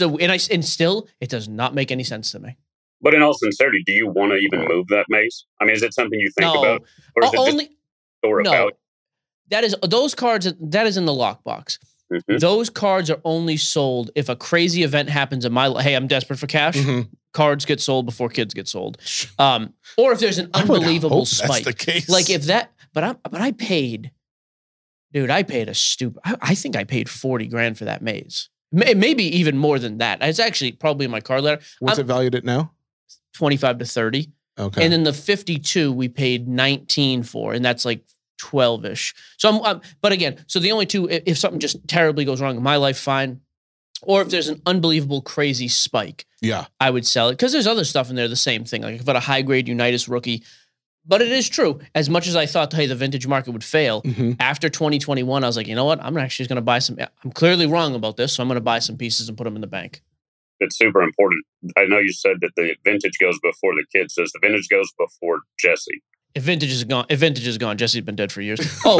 still, it does not make any sense to me. But in all sincerity, do you want to even move that maze? I mean, is it something you think about, or is it just or no, about? That is those cards. That is in the lockbox. Mm-hmm. Those cards are only sold if a crazy event happens in my life. Hey, I'm desperate for cash. Mm-hmm. Cards get sold before kids get sold. Or if there's an unbelievable spike. That's the case. Like if that, but I paid, dude, I paid a stupid, I think I paid 40 grand for that maze. Maybe even more than that. It's actually probably in my card letter. What's it valued at now? 25 to 30. Okay. And then the 52 we paid 19 for, and that's like 12-ish. So I'm but again, so the only two, if something just terribly goes wrong in my life, fine. Or if there's an unbelievable crazy spike, yeah, I would sell it. Because there's other stuff in there, the same thing. Like I've got a high-grade Unitas rookie. But it is true. As much as I thought, hey, the vintage market would fail, mm-hmm. after 2021, I was like, you know what? I'm actually going to buy some. I'm clearly wrong about this, so I'm going to buy some pieces and put them in the bank. It's super important. I know you said that the vintage goes before the kids. Does the vintage goes before Jesse? If vintage is gone, Jesse's been dead for years. Oh,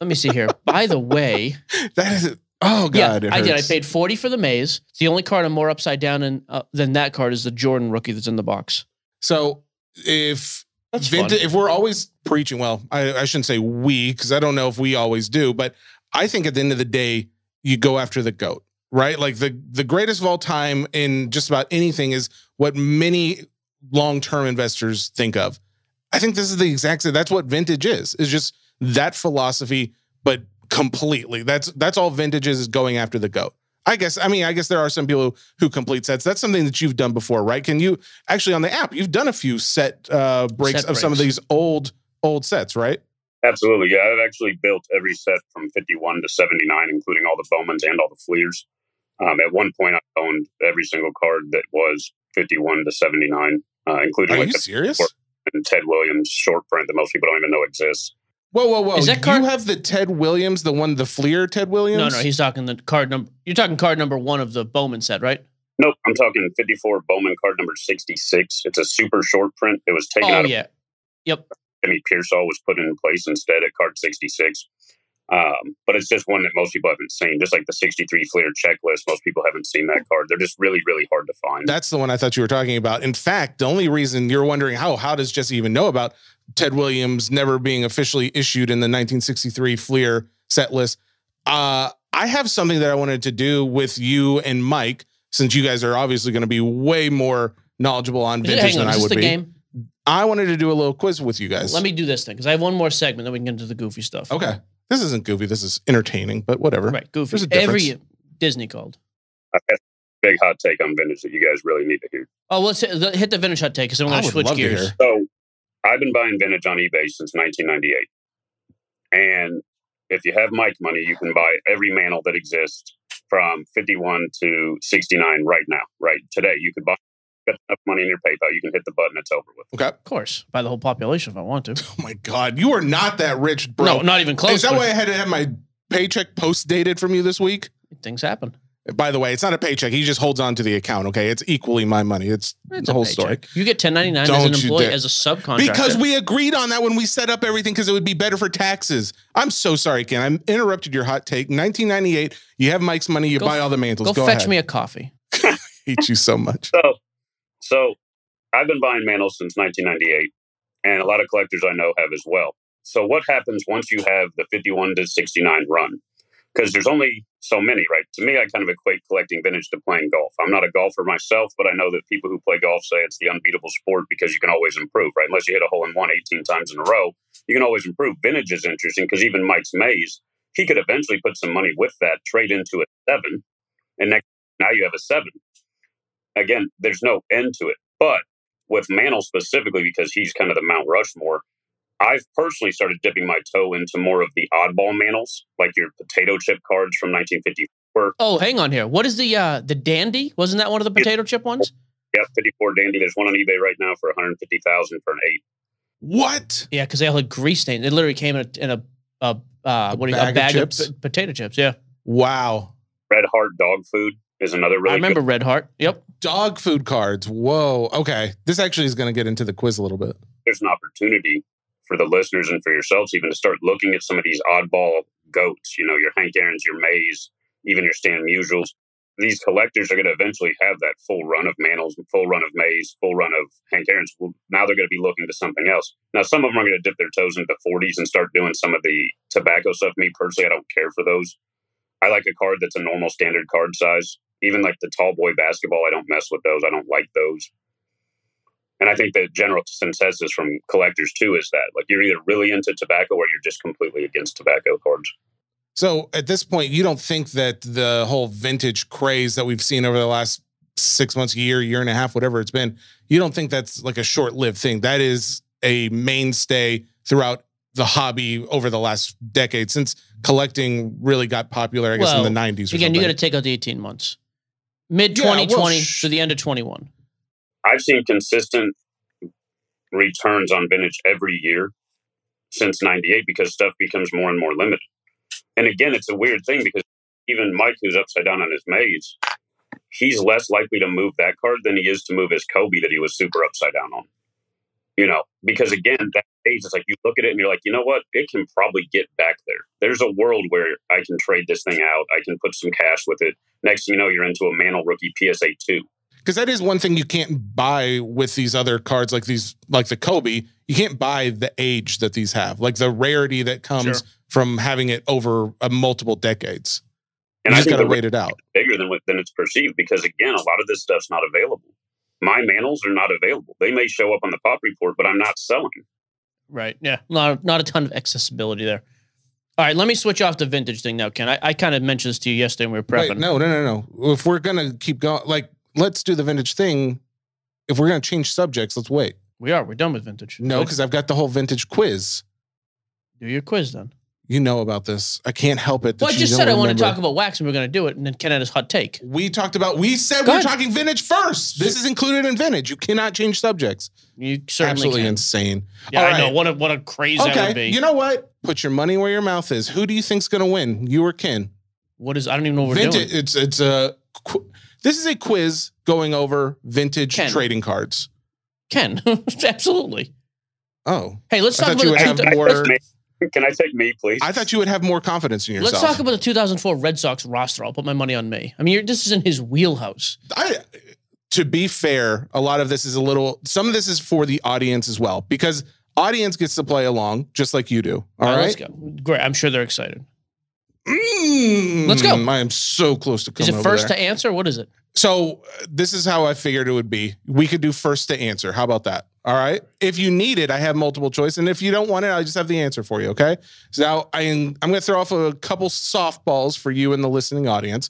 let me see here. By the way, that is oh god, yeah, it hurts. I did. I paid 40 for the maze. The only card I'm more upside down than that card is the Jordan rookie that's in the box. So if we're always preaching, well, I shouldn't say we because I don't know if we always do, but I think at the end of the day, you go after the GOAT, right? Like the greatest of all time in just about anything is what many long-term investors think of. I think this is the exact same. That's what vintage is. It's just that philosophy, but completely. That's all vintage is going after the GOAT. I guess there are some people who complete sets. That's something that you've done before, right? Can you actually on the app, you've done a few set breaks of some of these old sets, right? Absolutely. Yeah. I've actually built every set from 51 to 79, including all the Bowmans and all the Fleers. At one point I owned every single card that was 51 to 79, including are you serious? And Ted Williams short print that most people don't even know exists. Whoa! Is that card? You have the Ted Williams, the Fleer Ted Williams? No, he's talking the card number. You're talking card number 1 of the Bowman set, right? Nope, I'm talking 54 Bowman card number 66. It's a super short print. It was taken out. Yeah. Yep. Jimmy Pearsall was put in place instead at card 66. But it's just one that most people haven't seen. Just like the 63 Fleer checklist, most people haven't seen that card. They're just really, really hard to find. That's the one I thought you were talking about. In fact, the only reason you're wondering how does Jesse even know about Ted Williams never being officially issued in the 1963 Fleer set list. I have something that I wanted to do with you and Mike, since you guys are obviously going to be way more knowledgeable on vintage than I would be. Game? I wanted to do a little quiz with you guys. Let me do this thing, because I have one more segment, then we can get into the goofy stuff. Okay. This isn't goofy. This is entertaining, but whatever. Right, goofy. Every Disney called. I have a big hot take on vintage that you guys really need to hear. Oh, let's hit the vintage hot take, because I'm going to switch gears. So, I've been buying vintage on eBay since 1998. And if you have Mike money, you can buy every Mantle that exists from 51 to 69 right now, right? Today, you could buy enough money in your PayPal. You can hit the button. It's over with. Okay. Of course. Buy the whole population if I want to. Oh, my God. You are not that rich, bro. No, not even close. Is that why I had to have my paycheck post-dated from you this week? Things happen. By the way, it's not a paycheck. He just holds on to the account, okay? It's equally my money. It's the whole story. You get 1099 as an employee, as a subcontractor. Because we agreed on that when we set up everything because it would be better for taxes. I'm so sorry, Ken. I interrupted your hot take. 1998, you have Mike's money, you buy all the Mantles. Go fetch me a coffee. I hate you so much. So I've been buying Mantles since 1998, and a lot of collectors I know have as well. So what happens once you have the 51 to 69 run? Because there's only so many, right? To me, I kind of equate collecting vintage to playing golf. I'm not a golfer myself, but I know that people who play golf say it's the unbeatable sport because you can always improve, right? Unless you hit a hole-in-one 18 times in a row, you can always improve. Vintage is interesting because even Mike's Maze, he could eventually put some money with that, trade into a 7, and now you have a 7. Again, there's no end to it. But with Mantle specifically, because he's kind of the Mount Rushmore, I've personally started dipping my toe into more of the oddball Mantles, like your potato chip cards from 1954. Oh, hang on here. What is the Dandy? Wasn't that one of the potato chip ones? Yeah, 54 Dandy. There's one on eBay right now for $150,000 for an 8. What? Yeah, because they all had grease stains. It literally came in a bag of chips? Potato chips. Yeah. Wow. Red Heart dog food is another really good. I remember Red Heart. Yep. Dog food cards. Whoa. Okay. This actually is going to get into the quiz a little bit. There's an opportunity for the listeners and for yourselves even to start looking at some of these oddball goats, you know, your Hank Aaron's, your Mays, even your Stan Musials. These collectors are going to eventually have that full run of Mantles, full run of Mays, full run of Hank Aaron's. Well, now they're going to be looking to something else. Now, some of them are going to dip their toes into the 40s and start doing some of the tobacco stuff. Me, personally, I don't care for those. I like a card that's a normal standard card size. Even like the tall boy basketball, I don't mess with those. I don't like those. And I think the general consensus from collectors, too, is that like you're either really into tobacco or you're just completely against tobacco cards. So at this point, you don't think that the whole vintage craze that we've seen over the last 6 months, year, year and a half, whatever it's been, you don't think that's like a short-lived thing. That is a mainstay throughout the hobby over the last decade since collecting really got popular, I guess, in the 90s. Again, you got to take out the 18 months. Mid-2020 to the end of 21. I've seen consistent returns on vintage every year since 98 because stuff becomes more and more limited. And again, it's a weird thing because even Mike, who's upside down on his Maze, he's less likely to move that card than he is to move his Kobe that he was super upside down on. You know, because again, that Maze is like, you look at it and you're like, you know what? It can probably get back there. There's a world where I can trade this thing out. I can put some cash with it. Next thing you know, you're into a Mantle rookie PSA 2. Because that is one thing you can't buy with these other cards, like these, like the Kobe. You can't buy the age that these have, like the rarity that comes from having it over multiple decades. And you just got to wait it out. Bigger than it's perceived, because again, a lot of this stuff's not available. My Mantles are not available. They may show up on the pop report, but I'm not selling. Right. Yeah. Not a ton of accessibility there. All right, let me switch off the vintage thing now, Ken. I kind of mentioned this to you yesterday when we were prepping. Wait, no. If we're gonna keep going, like, let's do the vintage thing. If we're going to change subjects, let's wait. We are. We're done with vintage. No, because I've got the whole vintage quiz. Do your quiz then. You know about this. I can't help it. Well, I just said I want to talk about wax and we're going to do it. And then Ken had his hot take. We said we're talking vintage first. This is included in vintage. You cannot change subjects. You certainly absolutely can. Insane. Yeah, right. I know. What a crazy that would be. You know what? Put your money where your mouth is. Who do you think's going to win? You or Ken? What is, I don't even know what we're doing. It's a... This is a quiz going over vintage trading cards. Ken, absolutely. Oh. Hey, let's talk about Can I take me, please? I thought you would have more confidence in yourself. Let's talk about the 2004 Red Sox roster. I'll put my money on me. I mean, this is in his wheelhouse. To be fair, a lot of this is some of this is for the audience as well, because audience gets to play along just like you do. All right? Let's go. Great. I'm sure they're excited. Let's go. I am so close to coming over there. Is it first to answer? What is it? So this is how I figured it would be. We could do first to answer. How about that? All right. If you need it, I have multiple choice. And if you don't want it, I just have the answer for you. Okay. So now I'm going to throw off a couple softballs for you and the listening audience.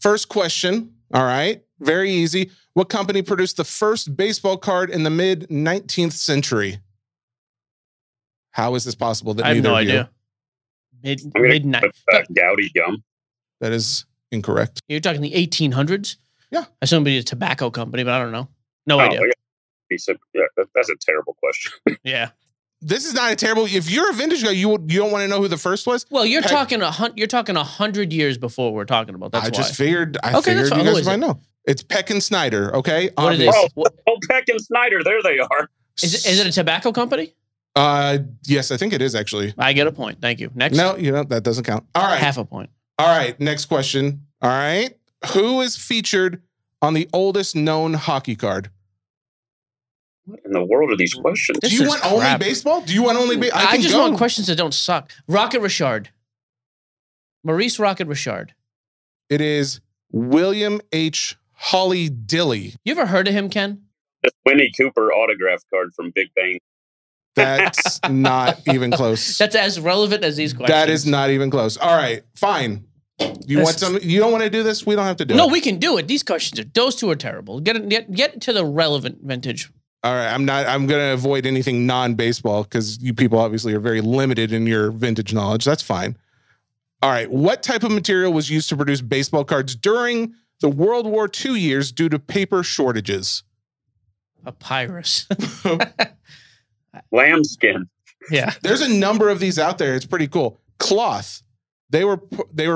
First question. All right. Very easy. What company produced the first baseball card in the mid 19th century? How is this possible that I have no idea. Midnight. Gouty gum. That is incorrect. You're talking the 1800s? Yeah. I assume it'd be a tobacco company, but I don't know. No idea. Yeah, that's a terrible question. Yeah. This is not a terrible. If you're a vintage guy, you don't want to know who the first was. Well, you're talking 100 years before we're talking about. That's why. I figured you guys might know. It's Peck and Snyder. Okay. What is this? Oh, Peck and Snyder. There they are. Is it a tobacco company? Yes, I think it is actually. I get a point. Thank you. Next. No, you know, that doesn't count. All right. Half a point. All right. Next question. All right. Who is featured on the oldest known hockey card? What in the world are these questions? Do you want only baseball? Do you want only baseball? I just want questions that don't suck. Rocket Richard. Maurice Rocket Richard. It is William H. Holly Dilly. You ever heard of him, Ken? The Winnie Cooper autograph card from Big Bang. That's not even close. That's as relevant as these questions. That is not even close. All right, fine. You don't want to do this? We don't have to do it. No, we can do it. These questions those two are terrible. Get to the relevant vintage. All right, I'm going to avoid anything non-baseball because you people obviously are very limited in your vintage knowledge. That's fine. All right, what type of material was used to produce baseball cards during the World War II years due to paper shortages? Papyrus. Lambskin. Yeah. There's a number of these out there. It's pretty cool. Cloth. They were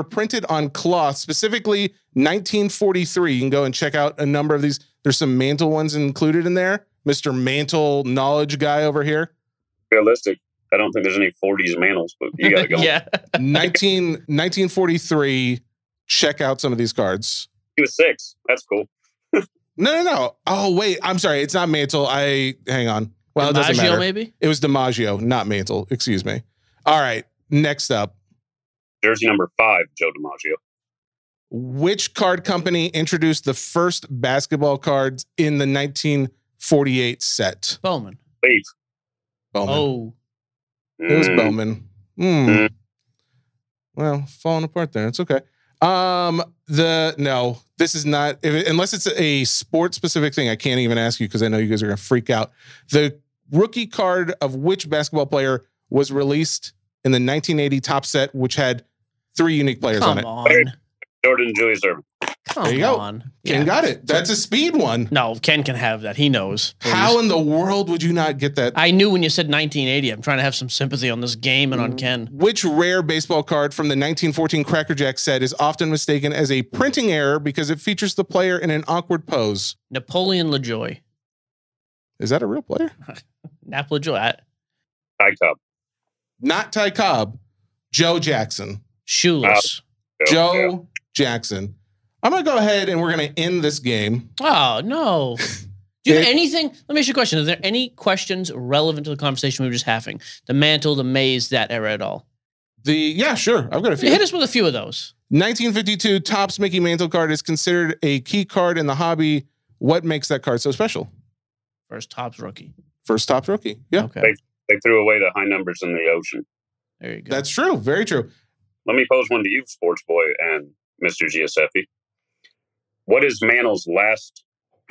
printed on cloth, specifically 1943. You can go and check out a number of these. There's some Mantle ones included in there. Mr. Mantle knowledge guy over here. Realistic. I don't think there's any 40s Mantles, but you got to go. Yeah. 1943. Check out some of these cards. He was 6. That's cool. No. Oh, wait. I'm sorry. It's not Mantle. Hang on. Well, DiMaggio, it doesn't matter. Maybe? It was DiMaggio, not Mantle. Excuse me. All right. Next up. Jersey number 5, Joe DiMaggio. Which card company introduced the first basketball cards in the 1948 set? Bowman. Wait. Bowman. Oh. It was Bowman. Well, falling apart there. It's okay. This is not, unless it's a sport specific thing. I can't even ask you because I know you guys are going to freak out. The rookie card of which basketball player was released in the 1980 top set, which had 3 unique players on it. Jordan, Julius Erving. There you go. Ken got it. That's a speed one. No, Ken can have that. He knows. Please. How in the world would you not get that? I knew when you said 1980. I'm trying to have some sympathy on this game and on Ken. Which rare baseball card from the 1914 Cracker Jack set is often mistaken as a printing error because it features the player in an awkward pose? Napoleon LaJoie. Is that a real player? Nap LaJoie. Ty Cobb. Not Ty Cobb. Joe Jackson. Shoeless. Joe Jackson. I'm going to go ahead and we're going to end this game. Oh, no. Do you have anything? Let me ask you a question. Are there any questions relevant to the conversation we were just having? The Mantle, the Mays, that era at all? Yeah, sure. I've got a few. Hit us with a few of those. 1952 Topps Mickey Mantle card is considered a key card in the hobby. What makes that card so special? First Topps rookie. Yeah. Okay. They threw away the high numbers in the ocean. There you go. That's true. Very true. Let me pose one to you, Sports Boy and Mr. Giuseppe. What is Mantle's last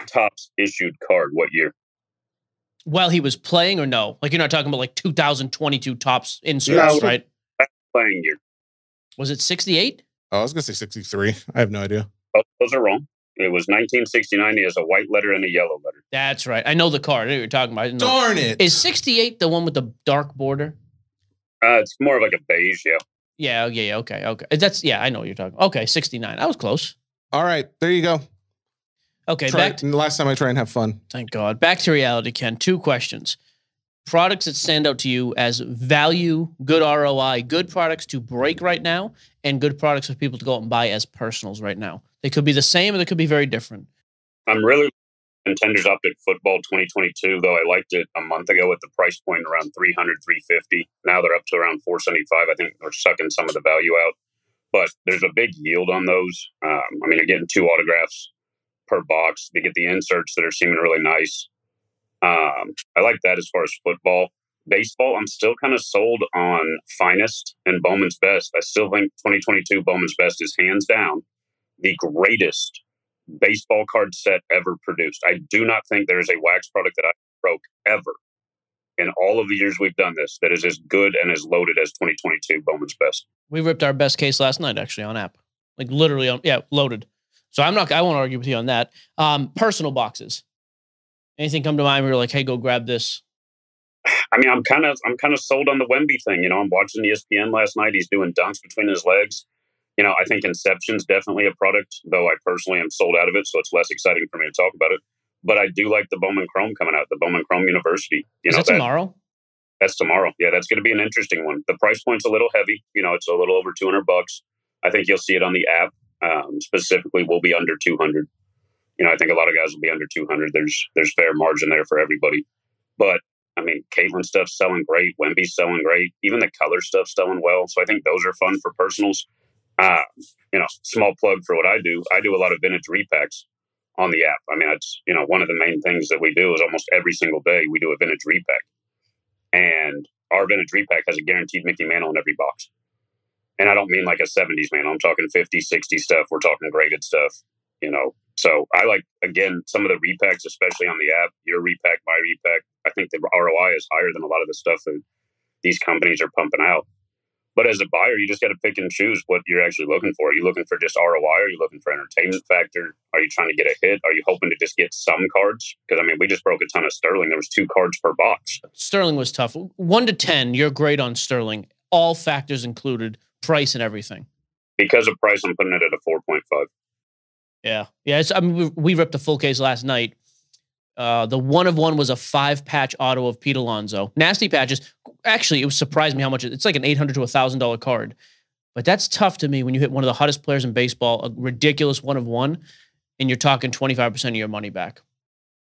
Topps issued card? What year? While he was playing or no? Like, you're not talking about like 2022 Topps inserts, right? Playing year. Was it 68? Oh, I was going to say 63. I have no idea. Both those are wrong. It was 1969. He has a white letter and a yellow letter. That's right. I know the card. I knew what you're talking about. Darn it. Is 68 the one with the dark border? It's more of like a beige, yeah. Okay. Yeah, I know what you're talking about. Okay, 69. I was close. All right, there you go. Okay, the last time I try and have fun. Thank God. Back to reality, Ken. 2 questions. Products that stand out to you as value, good ROI, good products to break right now, and good products for people to go out and buy as personals right now. They could be the same or they could be very different. I'm really Contenders Optic Football 2022, though I liked it a month ago at the price point around $300, $350. Now they're up to around $475. I think they're sucking some of the value out. But there's a big yield on those. You're getting 2 autographs per box. They get the inserts that are seeming really nice. I like that as far as football. Baseball, I'm still kind of sold on Finest and Bowman's Best. I still think 2022 Bowman's Best is hands down the greatest baseball card set ever produced. I do not think there is a wax product that I broke ever in all of the years we've done this that is as good and as loaded as 2022 Bowman's Best. We ripped our best case last night, actually, on app. Like, literally, loaded. So I won't argue with you on that. Personal boxes. Anything come to mind where you're like, hey, go grab this? I'm kind of sold on the Wemby thing. I'm watching ESPN last night. He's doing dunks between his legs. I think Inception's definitely a product, though I personally am sold out of it, so it's less exciting for me to talk about it. But I do like the Bowman Chrome coming out, the Bowman Chrome University. Is that tomorrow? That's tomorrow. Yeah, that's going to be an interesting one. The price point's a little heavy. It's a little over $200. I think you'll see it on the app. Specifically, we'll be under 200. I think a lot of guys will be under 200. There's fair margin there for everybody. But, Caitlin stuff's selling great. Wemby's selling great. Even the color stuff's selling well. So I think those are fun for personals. Small plug for what I do. I do a lot of vintage repacks on the app. It's, one of the main things that we do is almost every single day we do a vintage repack. And our vintage repack has a guaranteed Mickey Mantle in every box. And I don't mean like a 70s Mantle. I'm talking 50, 60 stuff. We're talking graded stuff, So I like, again, some of the repacks, especially on the app, your repack, my repack. I think the ROI is higher than a lot of the stuff that these companies are pumping out. But as a buyer, you just got to pick and choose what you're actually looking for. Are you looking for just ROI? Are you looking for entertainment factor? Are you trying to get a hit? Are you hoping to just get some cards? Because, we just broke a ton of Sterling. There was 2 cards per box. Sterling was tough. 1 to 10, you're great on Sterling. All factors included. price and everything. Because of price, I'm putting it at a 4.5. Yeah. Yeah. It's, I mean, we ripped the full case last night. The 1 of 1 was a 5-patch auto of Pete Alonso. Nasty patches. Actually, it surprised me how much. It's like an $800 to $1,000 card. But that's tough to me when you hit one of the hottest players in baseball, a ridiculous 1 of 1, and you're talking 25% of your money back.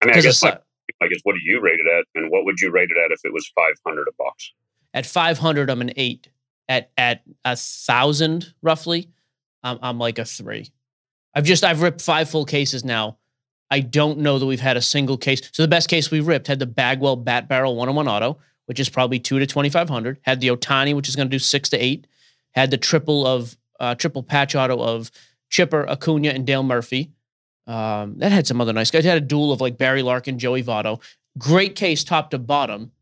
I mean, I guess, like it's what do you rate it at, and what would you rate it at if it was $500 a box? At $500, I'm an 8. At $1,000 roughly, I'm like a 3. I've ripped 5 full cases now. I don't know that we've had a single case. So the best case we ripped had the Bagwell Bat Barrel 1-on-1 auto, which is probably 2 to 2,500. Had the Otani, which is going to do 6 to 8. Had the triple patch auto of Chipper, Acuna, and Dale Murphy. That had some other nice guys. It had a duel of like Barry Larkin, Joey Votto. Great case top to bottom.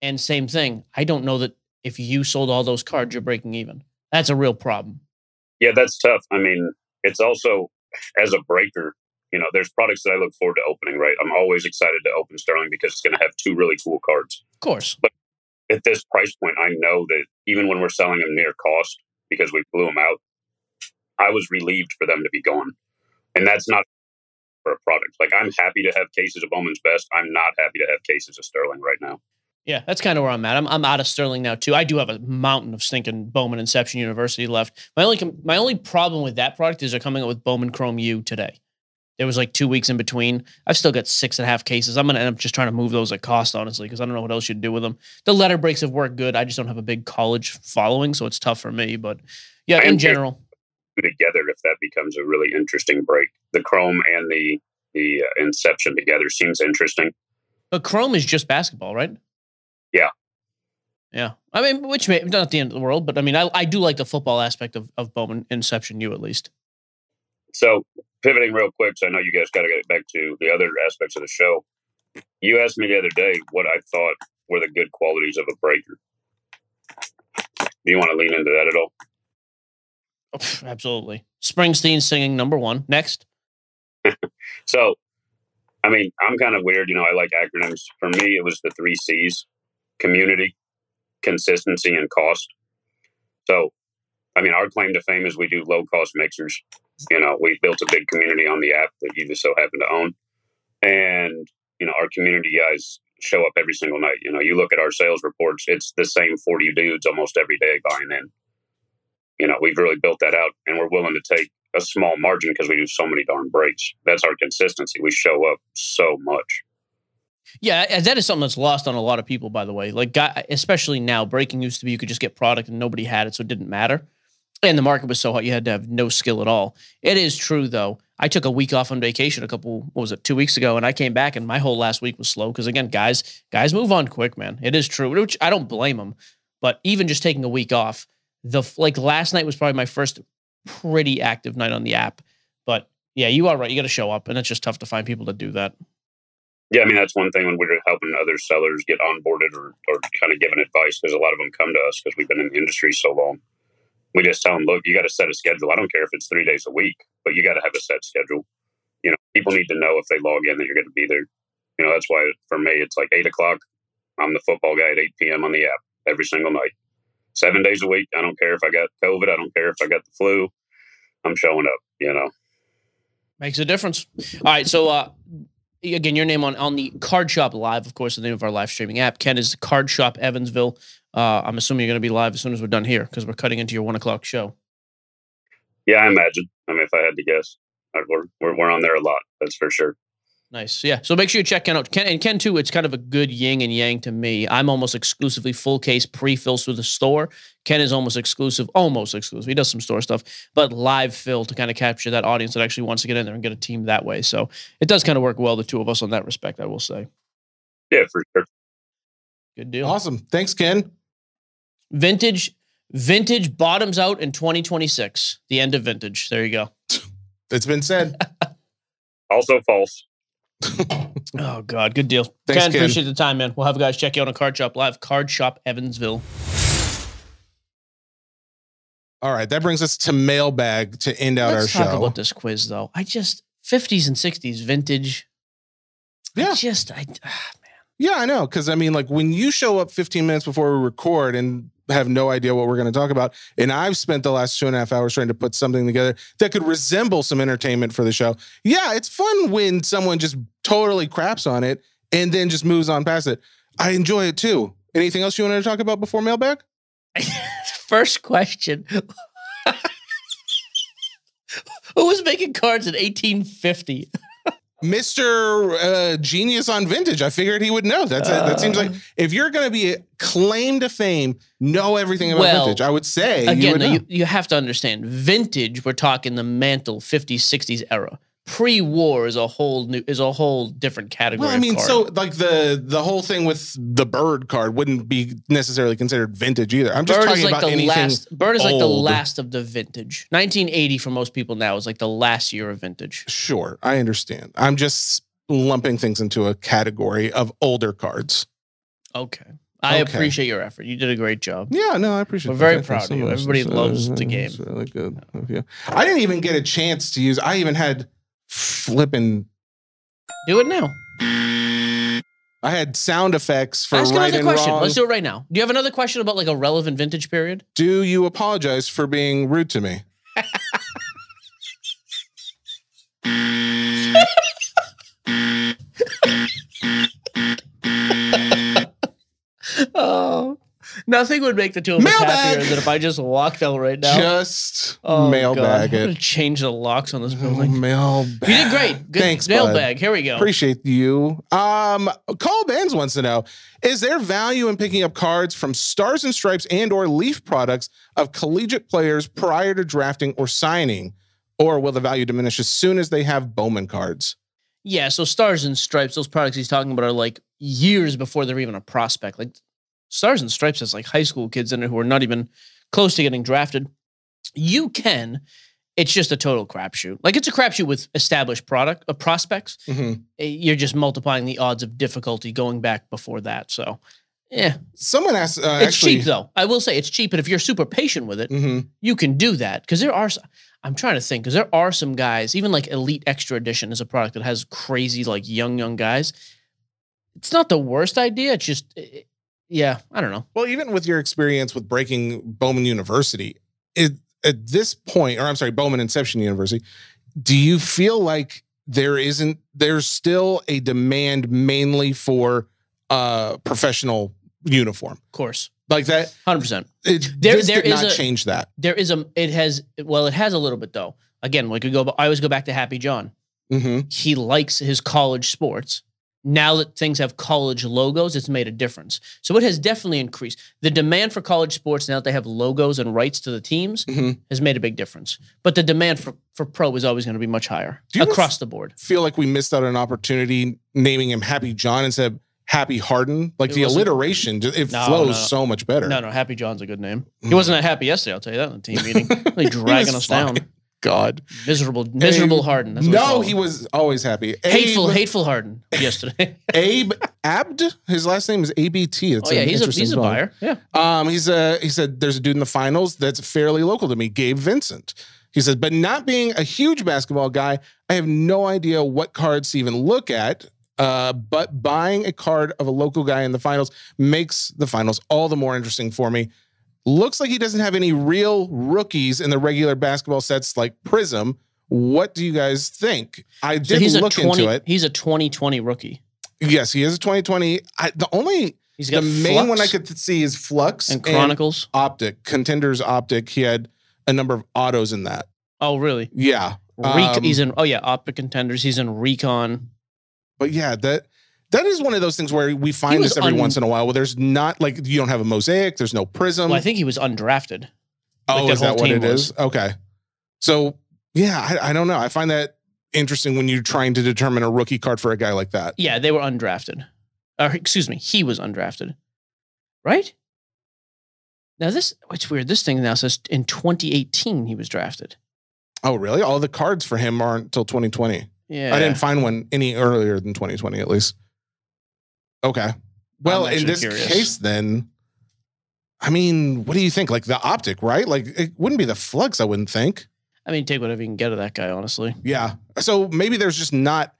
And same thing. I don't know that if you sold all those cards, you're breaking even. That's a real problem. Yeah, that's tough. I mean, it's also, as a breaker, you know, there's products that I look forward to opening, right? I'm always excited to open Sterling because it's going to have 2 really cool cards. Of course. But at this price point, I know that even when we're selling them near cost because we blew them out, I was relieved for them to be gone. And that's not for a product. Like, I'm happy to have cases of Bowman's Best. I'm not happy to have cases of Sterling right now. Yeah, that's kind of where I'm at. I'm out of Sterling now, too. I do have a mountain of stinking Bowman Inception University left. My only problem with that product is they're coming up with Bowman Chrome U today. There was like 2 weeks in between. I've still got 6.5 cases. I'm going to end up just trying to move those at cost, honestly, because I don't know what else you'd do with them. The letter breaks have worked good. I just don't have a big college following, so it's tough for me. But yeah, in general. Together, if that becomes a really interesting break. The Chrome and the Inception together seems interesting. But Chrome is just basketball, right? Yeah. Yeah. I mean, which may not the end of the world, but I mean, I do like the football aspect of Bowman Inception U, at least. So pivoting real quick, so I know you guys got to get back to the other aspects of the show. You asked me the other day what I thought were the good qualities of a breaker. Do you want to lean into that at all? Oh, absolutely. Springsteen singing number 1. Next. So, I mean, I'm kind of weird. You know, I like acronyms. For me, it was the 3 C's. Community, consistency, and cost. So, I mean, our claim to fame is we do low-cost mixers. You know, we built a big community on the app that you just so happen to own. And, you know, our community guys show up every single night. You know, you look at our sales reports, it's the same 40 dudes almost every day buying in. You know, we've really built that out, and we're willing to take a small margin because we do so many darn breaks. That's our consistency. We show up so much. Yeah, that is something that's lost on a lot of people, by the way. Like, especially now, breaking used to be you could just get product and nobody had it, so it didn't matter. And the market was so hot, you had to have no skill at all. It is true, though. I took a week off on vacation 2 weeks ago, and I came back, and my whole last week was slow because, again, guys move on quick, man. It is true, which I don't blame them. But even just taking a week off, like last night was probably my first pretty active night on the app. But yeah, you are right. You got to show up, and it's just tough to find people to do that. Yeah, I mean, that's one thing when we're helping other sellers get onboarded or kind of giving advice, because a lot of them come to us because we've been in the industry so long. We just tell them, look, you got to set a schedule. I don't care if it's 3 days a week, but you got to have a set schedule. You know, people need to know if they log in that you're going to be there. You know, that's why for me, it's like 8 o'clock. I'm the football guy at 8 p.m. on the app every single night. 7 days a week. I don't care if I got COVID. I don't care if I got the flu. I'm showing up, you know. Makes a difference. All right, so... Again, your name on the Card Shop Live, of course, the name of our live streaming app. Ken is Card Shop Evansville. I'm assuming you're going to be live as soon as we're done here because we're cutting into your 1 o'clock show. Yeah, I imagine. I mean, if I had to guess, we're on there a lot. That's for sure. Nice. Yeah. So make sure you check Ken out. Ken, too, it's kind of a good yin and yang to me. I'm almost exclusively full case pre-fills through the store. Ken is almost exclusive. He does some store stuff, but live fill to kind of capture that audience that actually wants to get in there and get a team that way. So it does kind of work well, the two of us on that respect, I will say. Yeah, for sure. Good deal. Awesome. Thanks, Ken. Vintage bottoms out in 2026. The end of vintage. There you go. It's been said. Also false. Oh, God. Good deal. Thanks, Ken. Appreciate the time, man. We'll have guys check you out on Card Shop Live, Card Shop Evansville. All right. That brings us to mailbag to end out our show. Let's talk about this quiz, though. 50s and 60s vintage. Yeah. Man. Yeah, I know. Because, I mean, like when you show up 15 minutes before we record and have no idea what we're going to talk about. And I've spent the last 2.5 hours trying to put something together that could resemble some entertainment for the show. Yeah, it's fun when someone just totally craps on it and then just moves on past it. I enjoy it too. Anything else you want to talk about before mailbag? First question. Who was making cards in 1850? Mr. Genius on Vintage. I figured he would know. That seems like if you're going to be a claim to fame, know everything about vintage. I would say again, you have to understand vintage. We're talking the Mantle 50s, 60s era. Pre-war is a whole different category. Well, I mean, of card. So like the whole thing with the Bird card wouldn't be necessarily considered vintage either. I'm just talking about anything. Bird is like the last of the vintage. 1980 for most people now is like the last year of vintage. Sure, I understand. I'm just lumping things into a category of older cards. Okay. I appreciate your effort. You did a great job. Yeah, no, I appreciate it. We're very proud of you. Everybody loves the game. Really good. Yeah. I didn't even get a chance to use... I even had... Flipping. Do it now. I had sound effects for Ask right another and question. Wrong. Let's do it right now. Do you have another question about like a relevant vintage period? Do you apologize for being rude to me? Oh, nothing would make the two of us happier than if I just walked out right now. Just mailbag it. I'm going to change the locks on this building. Mailbag. You did great. Good. Thanks, mailbag. Here we go. Appreciate you. Cole Benz wants to know, is there value in picking up cards from Stars and Stripes and or Leaf products of collegiate players prior to drafting or signing? Or will the value diminish as soon as they have Bowman cards? Yeah, so Stars and Stripes, those products he's talking about are like years before they're even a prospect. Like, Stars and Stripes has like high school kids in it who are not even close to getting drafted. You can. It's just a total crapshoot. Like it's a crapshoot with established prospects. Mm-hmm. You're just multiplying the odds of difficulty going back before that. So, yeah. Someone asked. It's cheap though. I will say it's cheap, but if you're super patient with it, mm-hmm. you can do that because there are. I'm trying to think because there are some guys, even like Elite Extra Edition is a product that has crazy like young guys. It's not the worst idea. It's just. Yeah, I don't know. Well, even with your experience with breaking Bowman University, at this point, or I'm sorry, Bowman Inception University, do you feel like there's still a demand mainly for professional uniform? Of course. Like that? 100%. This did not change that. It has a little bit though. Again, I always go back to Happy John. Mm-hmm. He likes his college sports. Now that things have college logos, it's made a difference. So it has definitely increased. The demand for college sports, now that they have logos and rights to the teams, mm-hmm. has made a big difference. But the demand for pro is always going to be much higher across the board. Feel like we missed out on an opportunity naming him Happy John instead of Happy Harden? Like the alliteration, it flows so much better. No, Happy John's a good name. He wasn't that happy yesterday, I'll tell you that in the team meeting. Really dragging us down. God. Miserable Harden. That's no, he was always happy. Hateful Harden yesterday. Abe Abd? His last name is ABT. It's he's a buyer. Yeah. He said, there's a dude in the finals that's fairly local to me, Gabe Vincent. He says, but not being a huge basketball guy, I have no idea what cards to even look at, but buying a card of a local guy in the finals makes the finals all the more interesting for me. Looks like he doesn't have any real rookies in the regular basketball sets like Prism. What do you guys think? I didn't look into it. He's a 2020 rookie. Yes, he is a 2020. The main one I could see is Flux and Chronicles Optic, Contenders Optic. He had a number of autos in that. Oh, really? Yeah. Optic Contenders. He's in Recon. But yeah, that is one of those things where we find this every once in a while where there's not, like, you don't have a mosaic, there's no prism. Well, I think he was undrafted. Oh, is that what it is? Okay. So, yeah, I don't know. I find that interesting when you're trying to determine a rookie card for a guy like that. Yeah, they were undrafted. Excuse me, he was undrafted. Right? Now, it's weird. This thing now says in 2018 he was drafted. Oh, really? All the cards for him aren't until 2020. Yeah. I didn't find one any earlier than 2020, at least. Okay. Well, in this case, then, I mean, what do you think? Like the Optic, right? Like it wouldn't be the Flux, I wouldn't think. I mean, take whatever you can get of that guy, honestly. Yeah. So maybe there's just not.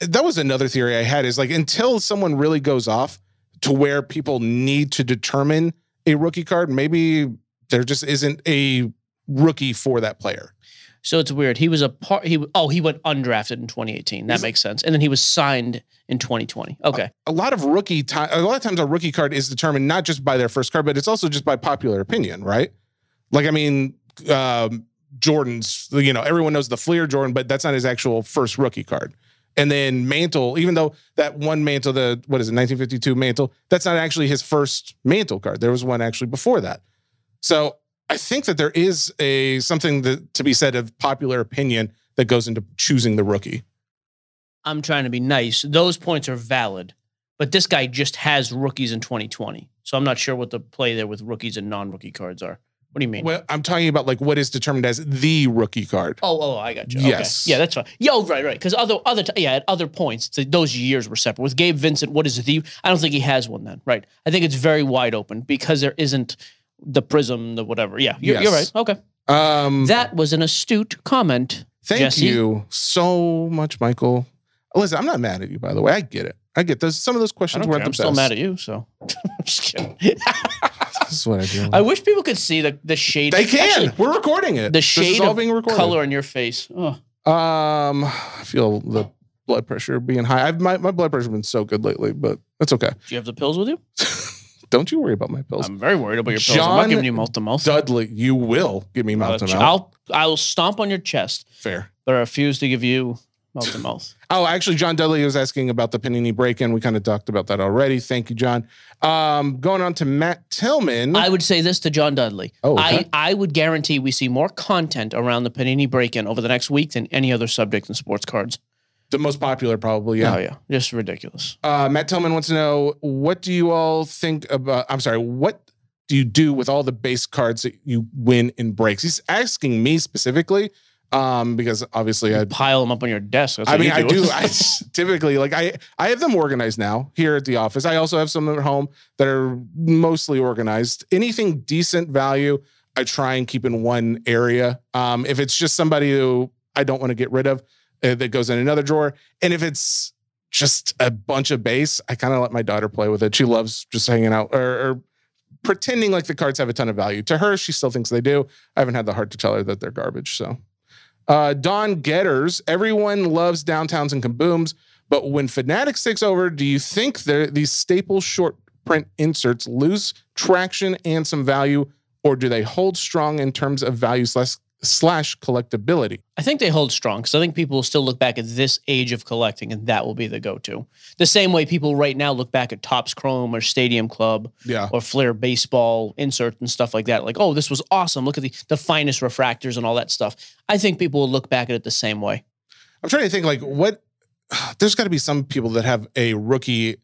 That was another theory I had is like until someone really goes off to where people need to determine a rookie card, maybe there just isn't a rookie for that player. So it's weird. He was a part. He went undrafted in 2018. That makes sense. And then he was signed in 2020. Okay. A lot of times a rookie card is determined not just by their first card, but it's also just by popular opinion, right? Like, I mean, Jordan's. You know, everyone knows the Fleer Jordan, but that's not his actual first rookie card. And then Mantle, even though that one Mantle, 1952 Mantle, that's not actually his first Mantle card. There was one actually before that. So I think that there is something to be said of popular opinion that goes into choosing the rookie. I'm trying to be nice. Those points are valid, but this guy just has rookies in 2020. So I'm not sure what the play there with rookies and non-rookie cards are. What do you mean? Well, I'm talking about like what is determined as the rookie card. Oh, I got you. Yes. Okay. Yeah, that's fine. Yo, right. Because at other points, those years were separate. With Gabe Vincent, what is the... I don't think he has one then, right? I think it's very wide open because there isn't... The Prism, the whatever. Yeah, you're right. Okay. That was an astute comment, Thank you so much, Michael. Listen, I'm not mad at you, by the way. I get it. I get those. Some of those questions weren't the best. I'm still mad at you, so. I'm just kidding. This is what I do. I wish people could see the shade. They can. Actually, we're recording it. The shade of color on your face. Oh. I feel the blood pressure being high. My blood pressure has been so good lately, but that's okay. Do you have the pills with you? Don't you worry about my pills. I'm very worried about your pills. I'm not giving you mouth-to-mouth. Dudley, you will give me mouth-to-mouth. I'll stomp on your chest. Fair. But I refuse to give you mouth-to-mouth. Oh, actually, John Dudley was asking about the Panini break-in. We kind of talked about that already. Thank you, John. Going on to Matt Tillman. I would say this to John Dudley. Oh, okay. I would guarantee we see more content around the Panini break-in over the next week than any other subject in sports cards. The most popular, probably, yeah. Oh, yeah. Just ridiculous. Matt Tillman wants to know, what do you all think about... I'm sorry, what do you do with all the base cards that you win in breaks? He's asking me specifically, because obviously I... Pile them up on your desk. That's what I do. I typically, like, I have them organized now here at the office. I also have some at home that are mostly organized. Anything decent value, I try and keep in one area. If it's just somebody who I don't want to get rid of, that goes in another drawer. And if it's just a bunch of base, I kind of let my daughter play with it. She loves just hanging out or pretending like the cards have a ton of value. To her, she still thinks they do. I haven't had the heart to tell her that they're garbage. So, Don Getters, everyone loves downtowns and kabooms, but when Fanatics takes over, do you think these staple short print inserts lose traction and some value, or do they hold strong in terms of value slash collectability? I think they hold strong because I think people will still look back at this age of collecting and that will be the go-to. The same way people right now look back at Topps Chrome or Stadium Club or Fleer baseball inserts and stuff like that. Like, oh, this was awesome. Look at the finest refractors and all that stuff. I think people will look back at it the same way. I'm trying to think like what... There's got to be some people that have a rookie...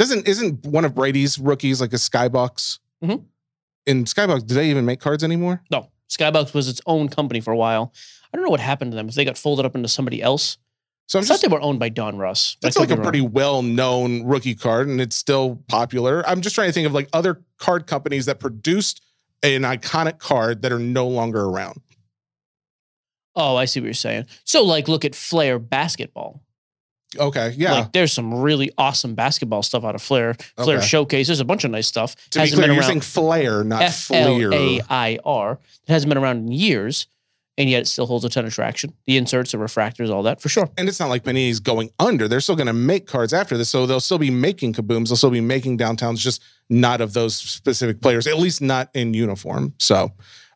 Isn't one of Brady's rookies like a Skybox? Mm-hmm. In Skybox, do they even make cards anymore? No. Skybox was its own company for a while. I don't know what happened to them. If they got folded up into somebody else. So I thought they were owned by Donruss. That's like a pretty well-known rookie card, and it's still popular. I'm just trying to think of like other card companies that produced an iconic card that are no longer around. Oh, I see what you're saying. So like look at Fleer basketball. Okay, yeah. Like there's some really awesome basketball stuff out of Fleer. Fleer Showcase. There's a bunch of nice stuff. To be clear, you're saying Fleer, not Fleer. F-L-A-I-R. It hasn't been around in years, and yet it still holds a ton of traction. The inserts, the refractors, all that, for sure. And it's not like Panini's going under. They're still going to make cards after this, so they'll still be making kabooms. They'll still be making downtowns, just not of those specific players, at least not in uniform. So,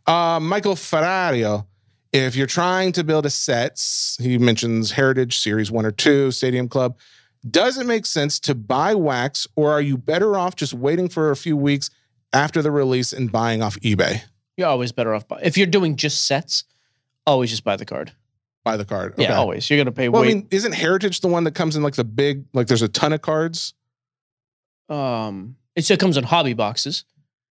Michael Ferrario. If you're trying to build a set, he mentions Heritage, Series 1 or 2, Stadium Club, does it make sense to buy wax, or are you better off just waiting for a few weeks after the release and buying off eBay? You're always better off. If you're doing just sets, always just buy the card. Buy the card. Okay. Yeah, always. You're going to pay well, isn't Heritage the one that comes in like the big, like there's a ton of cards? It still comes in hobby boxes.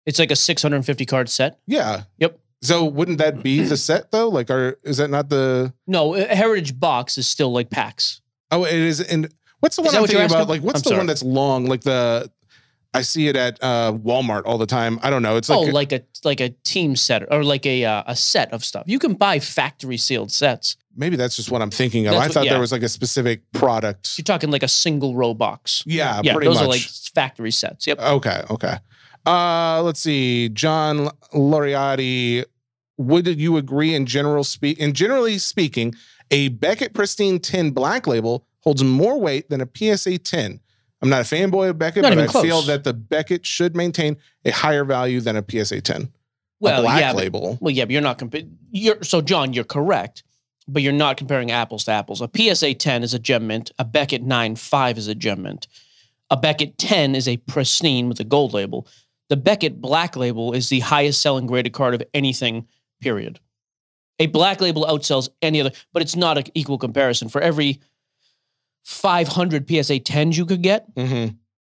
It's like a 650 card set. Yeah. Yep. So wouldn't that be the set though? Like, is that not the... No, a Heritage box is still like packs. Oh, it is. And what's the one I'm thinking about? Like, what's the one that's long? Like I see it at Walmart all the time. I don't know. It's like a team set or like a set of stuff. You can buy factory sealed sets. Maybe that's just what I'm thinking of. I thought there was like a specific product. You're talking like a single row box. Yeah, pretty much. Those are like factory sets. Yep. Okay. Let's see. John Loriotti, would you agree generally speaking, a Beckett Pristine 10 black label holds more weight than a PSA 10? I'm not a fanboy of Beckett, but I feel that the Beckett should maintain a higher value than a PSA 10. Well, a black label. But, well, yeah, but you're not comparing. So, John, you're correct, but you're not comparing apples to apples. A PSA 10 is a gem mint. A Beckett 9.5 is a gem mint. A Beckett 10 is a pristine with a gold label. The Beckett black label is the highest selling graded card of anything, period. A black label outsells any other, but it's not an equal comparison. For every 500 PSA 10s you could get,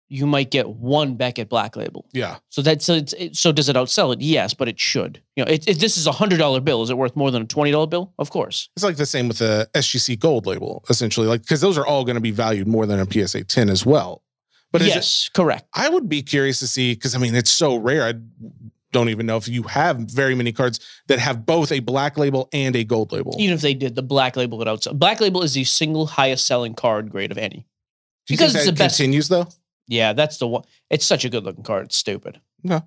you might get one Beckett black label. Yeah. So that's so does it outsell it? Yes, but it should. You know, this is a $100 bill. Is it worth more than a $20 bill? Of course. It's like the same with the SGC gold label, essentially, like because those are all going to be valued more than a PSA 10 as well. But yes, correct. I would be curious to see, because I mean it's so rare. I don't even know if you have very many cards that have both a black label and a gold label. Even if they did, the black label would outsell. Black label is the single highest selling card grade of any. Do you because think that it's the continues best. Though? Yeah, that's the one. It's such a good looking card. It's stupid. No.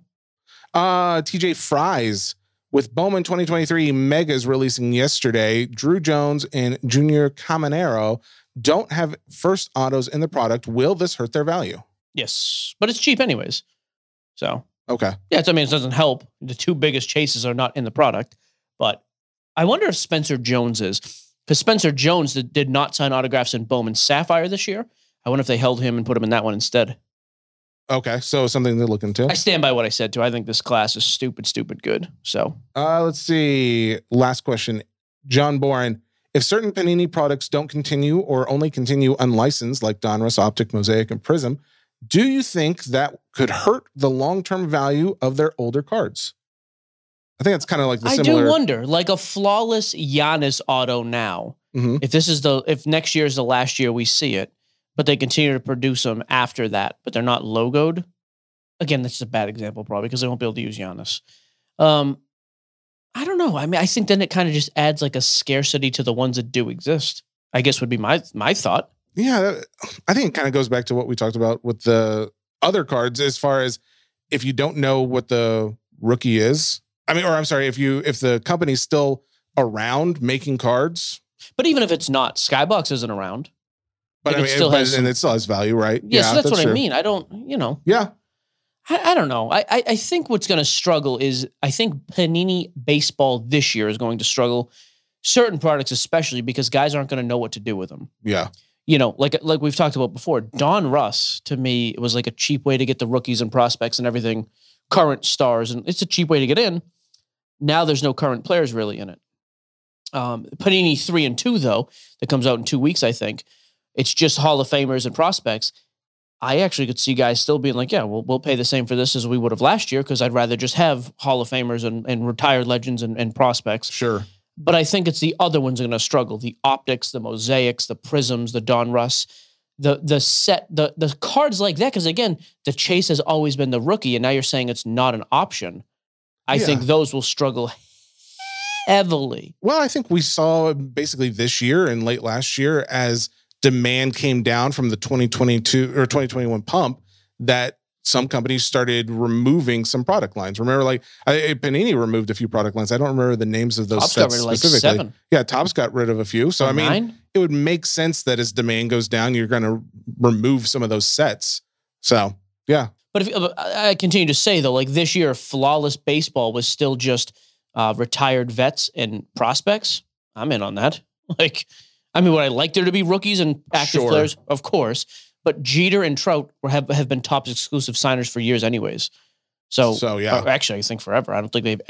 TJ Fries, with Bowman 2023 Megas releasing yesterday, Drew Jones and Junior Caminero don't have first autos in the product. Will this hurt their value? Yes, but it's cheap anyways. So. Okay. Yeah, I mean, it doesn't help. The two biggest chases are not in the product, but I wonder if Spencer Jones is, because Spencer Jones did not sign autographs in Bowman Sapphire this year. I wonder if they held him and put him in that one instead. Okay, so something to look into. I stand by what I said, too. I think this class is stupid good. So let's see. Last question. John Boren. If certain Panini products don't continue or only continue unlicensed, like Donruss, Optic, Mosaic, and Prism, do you think that could hurt the long-term value of their older cards? I think that's kind of like the similar... I do wonder, like a flawless Giannis auto now. If this is if next year is the last year we see it, but they continue to produce them after that, but they're not logoed. Again, that's a bad example probably because they won't be able to use Giannis. I don't know. I mean, I think then it kind of just adds like a scarcity to the ones that do exist, I guess would be my thought. Yeah, I think it kind of goes back to what we talked about with the other cards as far as if you don't know what the rookie is. I mean, or I'm sorry, if the company's still around making cards. But even if it's not, Skybox isn't around. But I mean, it still has value, right? Yeah, so that's what true. I mean. I don't, you know. Yeah. I don't know. I think what's going to struggle is I think Panini baseball this year is going to struggle, certain products especially, because guys aren't going to know what to do with them. Yeah. You know, like we've talked about before, Donruss, to me, it was like a cheap way to get the rookies and prospects and everything, current stars, and it's a cheap way to get in. Now there's no current players really in it. Panini 3 and 2, though, that comes out in 2 weeks, I think. It's just Hall of Famers and prospects. I actually could see guys still being like, yeah, we'll pay the same for this as we would have last year because I'd rather just have Hall of Famers and retired legends and prospects. Sure. But I think it's the other ones are going to struggle. The Optics, the Mosaics, the Prisms, the Donruss, the cards like that. Because again, the chase has always been the rookie, and now you're saying it's not an option. I think those will struggle heavily. Well, I think we saw basically this year and late last year as demand came down from the 2022 or 2021 pump that some companies started removing some product lines. Remember, like Panini removed a few product lines. I don't remember the names of those Topps sets specifically. Like 7. Yeah, Topps got rid of a few. So, 9? I mean, it would make sense that as demand goes down, you're going to remove some of those sets. So, yeah. But if, I continue to say, though, like this year, flawless baseball was still just retired vets and prospects. I'm in on that. Like... I mean, would I like there to be rookies and active players? Of course. But Jeter and Trout have been Topps exclusive signers for years anyways. So yeah. Actually, I think forever. I don't think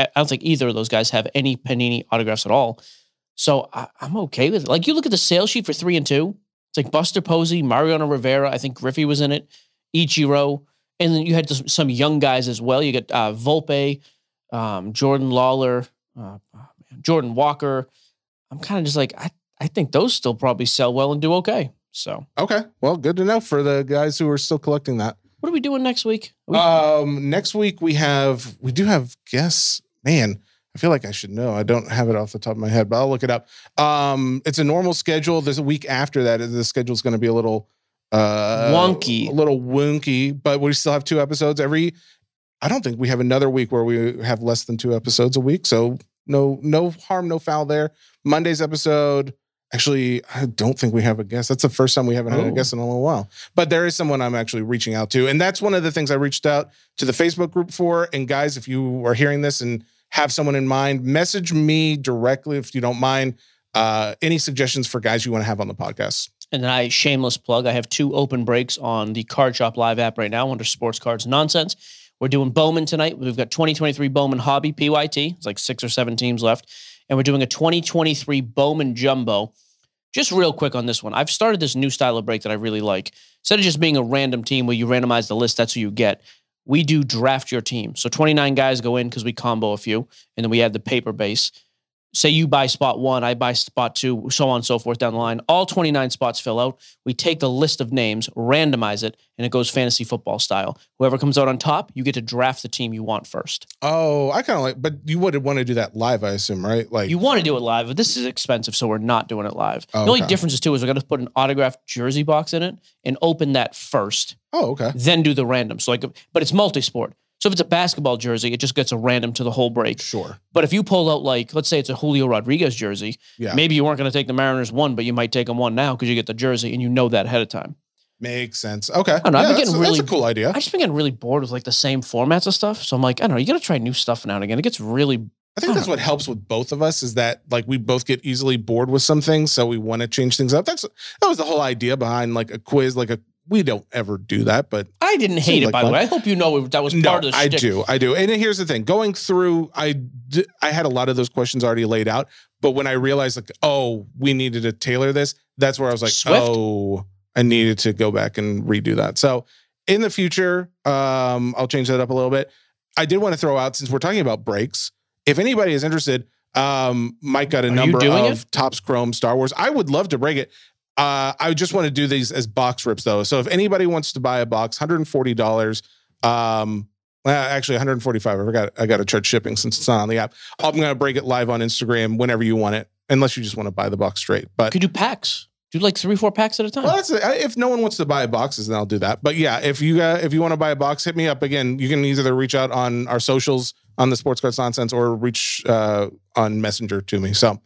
either of those guys have any Panini autographs at all. So I'm okay with it. Like, you look at the sales sheet for 3 and 2. It's like Buster Posey, Mariano Rivera. I think Griffey was in it. Ichiro. And then you had some young guys as well. You got Volpe, Jordan Lawler, Jordan Walker. I'm kind of just like... I think those still probably sell well and do okay. So, okay. Well, good to know for the guys who are still collecting that. What are we doing next week? Next week we do have guests, man. I feel like I should know. I don't have it off the top of my head, but I'll look it up. It's a normal schedule. There's a week after that. The schedule's going to be a little wonky, but we still have 2 episodes every, I don't think we have another week where we have less than 2 episodes a week. So no harm, no foul there. Monday's episode, actually, I don't think we have a guest. That's the first time we haven't had a guest in a little while. But there is someone I'm actually reaching out to. And that's one of the things I reached out to the Facebook group for. And guys, if you are hearing this and have someone in mind, message me directly if you don't mind. Any suggestions for guys you want to have on the podcast. And then I, shameless plug, I have 2 open breaks on the Card Shop Live app right now under Sports Cards Nonsense. We're doing Bowman tonight. We've got 2023 Bowman Hobby, PYT. It's like 6 or 7 teams left. And we're doing a 2023 Bowman Jumbo. Just real quick on this one. I've started this new style of break that I really like. Instead of just being a random team where you randomize the list, that's who you get. We do draft your team. So 29 guys go in because we combo a few. And then we add the paper base. Say you buy spot 1, I buy spot 2, so on and so forth down the line. All 29 spots fill out. We take the list of names, randomize it, and it goes fantasy football style. Whoever comes out on top, you get to draft the team you want first. Oh, I kind of like, but you would want to do that live, I assume, right? Like you want to do it live, but this is expensive, so we're not doing it live. Oh, the only difference too is we're going to put an autographed jersey box in it and open that first. Oh, okay. Then do the random. So like, but it's multi-sport. So if it's a basketball jersey, it just gets a random to the whole break. Sure. But if you pull out, like, let's say it's a Julio Rodriguez jersey, maybe you weren't going to take the Mariners 1, but you might take them 1 now because you get the jersey and you know that ahead of time. Makes sense. Okay. I don't know. Yeah, that's a cool idea. I've just been getting really bored with like the same formats of stuff. So I'm like, I don't know. You got to try new stuff now and again. It gets really. I think that's what helps with both of us is that like we both get easily bored with some things. So we want to change things up. That was the whole idea behind like a quiz, like a. We don't ever do that, but I didn't hate it. Like by the way, I hope you know that was part of the shtick. I do. And here's the thing: going through, I had a lot of those questions already laid out. But when I realized, like, oh, we needed to tailor this, that's where I was like, oh, I needed to go back and redo that. So in the future, I'll change that up a little bit. I did want to throw out, since we're talking about breaks, if anybody is interested, Mike got a number of Topps Chrome Star Wars. I would love to break it. I just want to do these as box rips though. So if anybody wants to buy a box, $140, actually 145. I got to charge shipping since it's not on the app. I'm going to break it live on Instagram whenever you want it, unless you just want to buy the box straight. But could do packs, do like 3-4 packs at a time. Well, that's if no one wants to buy boxes, then I'll do that. But yeah, if you want to buy a box, hit me up again. You can either reach out on our socials on the Sports Cards Nonsense or reach, on Messenger to me. So,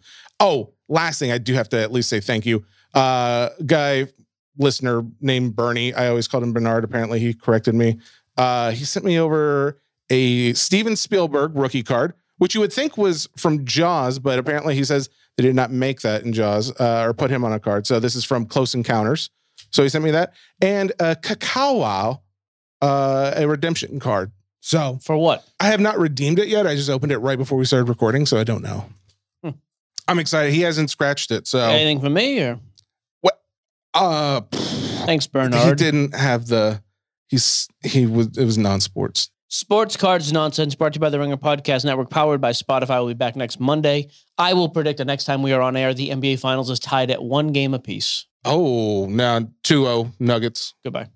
last thing I do have to at least say, thank you. Guy listener named Bernie. I always called him Bernard. Apparently he corrected me. He sent me over a Steven Spielberg rookie card, which you would think was from Jaws, but apparently he says they did not make that in Jaws, or put him on a card. So this is from Close Encounters. So he sent me that and a Kakao, a redemption card. So for what? I have not redeemed it yet. I just opened it right before we started recording. So I don't know. I'm excited. He hasn't scratched it. So anything for me or? Thanks, Bernard. He didn't have the. It was non-sports. Sports Cards Nonsense, brought to you by the Ringer Podcast Network, powered by Spotify. We'll be back next Monday. I will predict the next time we are on air, the NBA Finals is tied at 1 game apiece. Oh, now 2-0 Nuggets. Goodbye.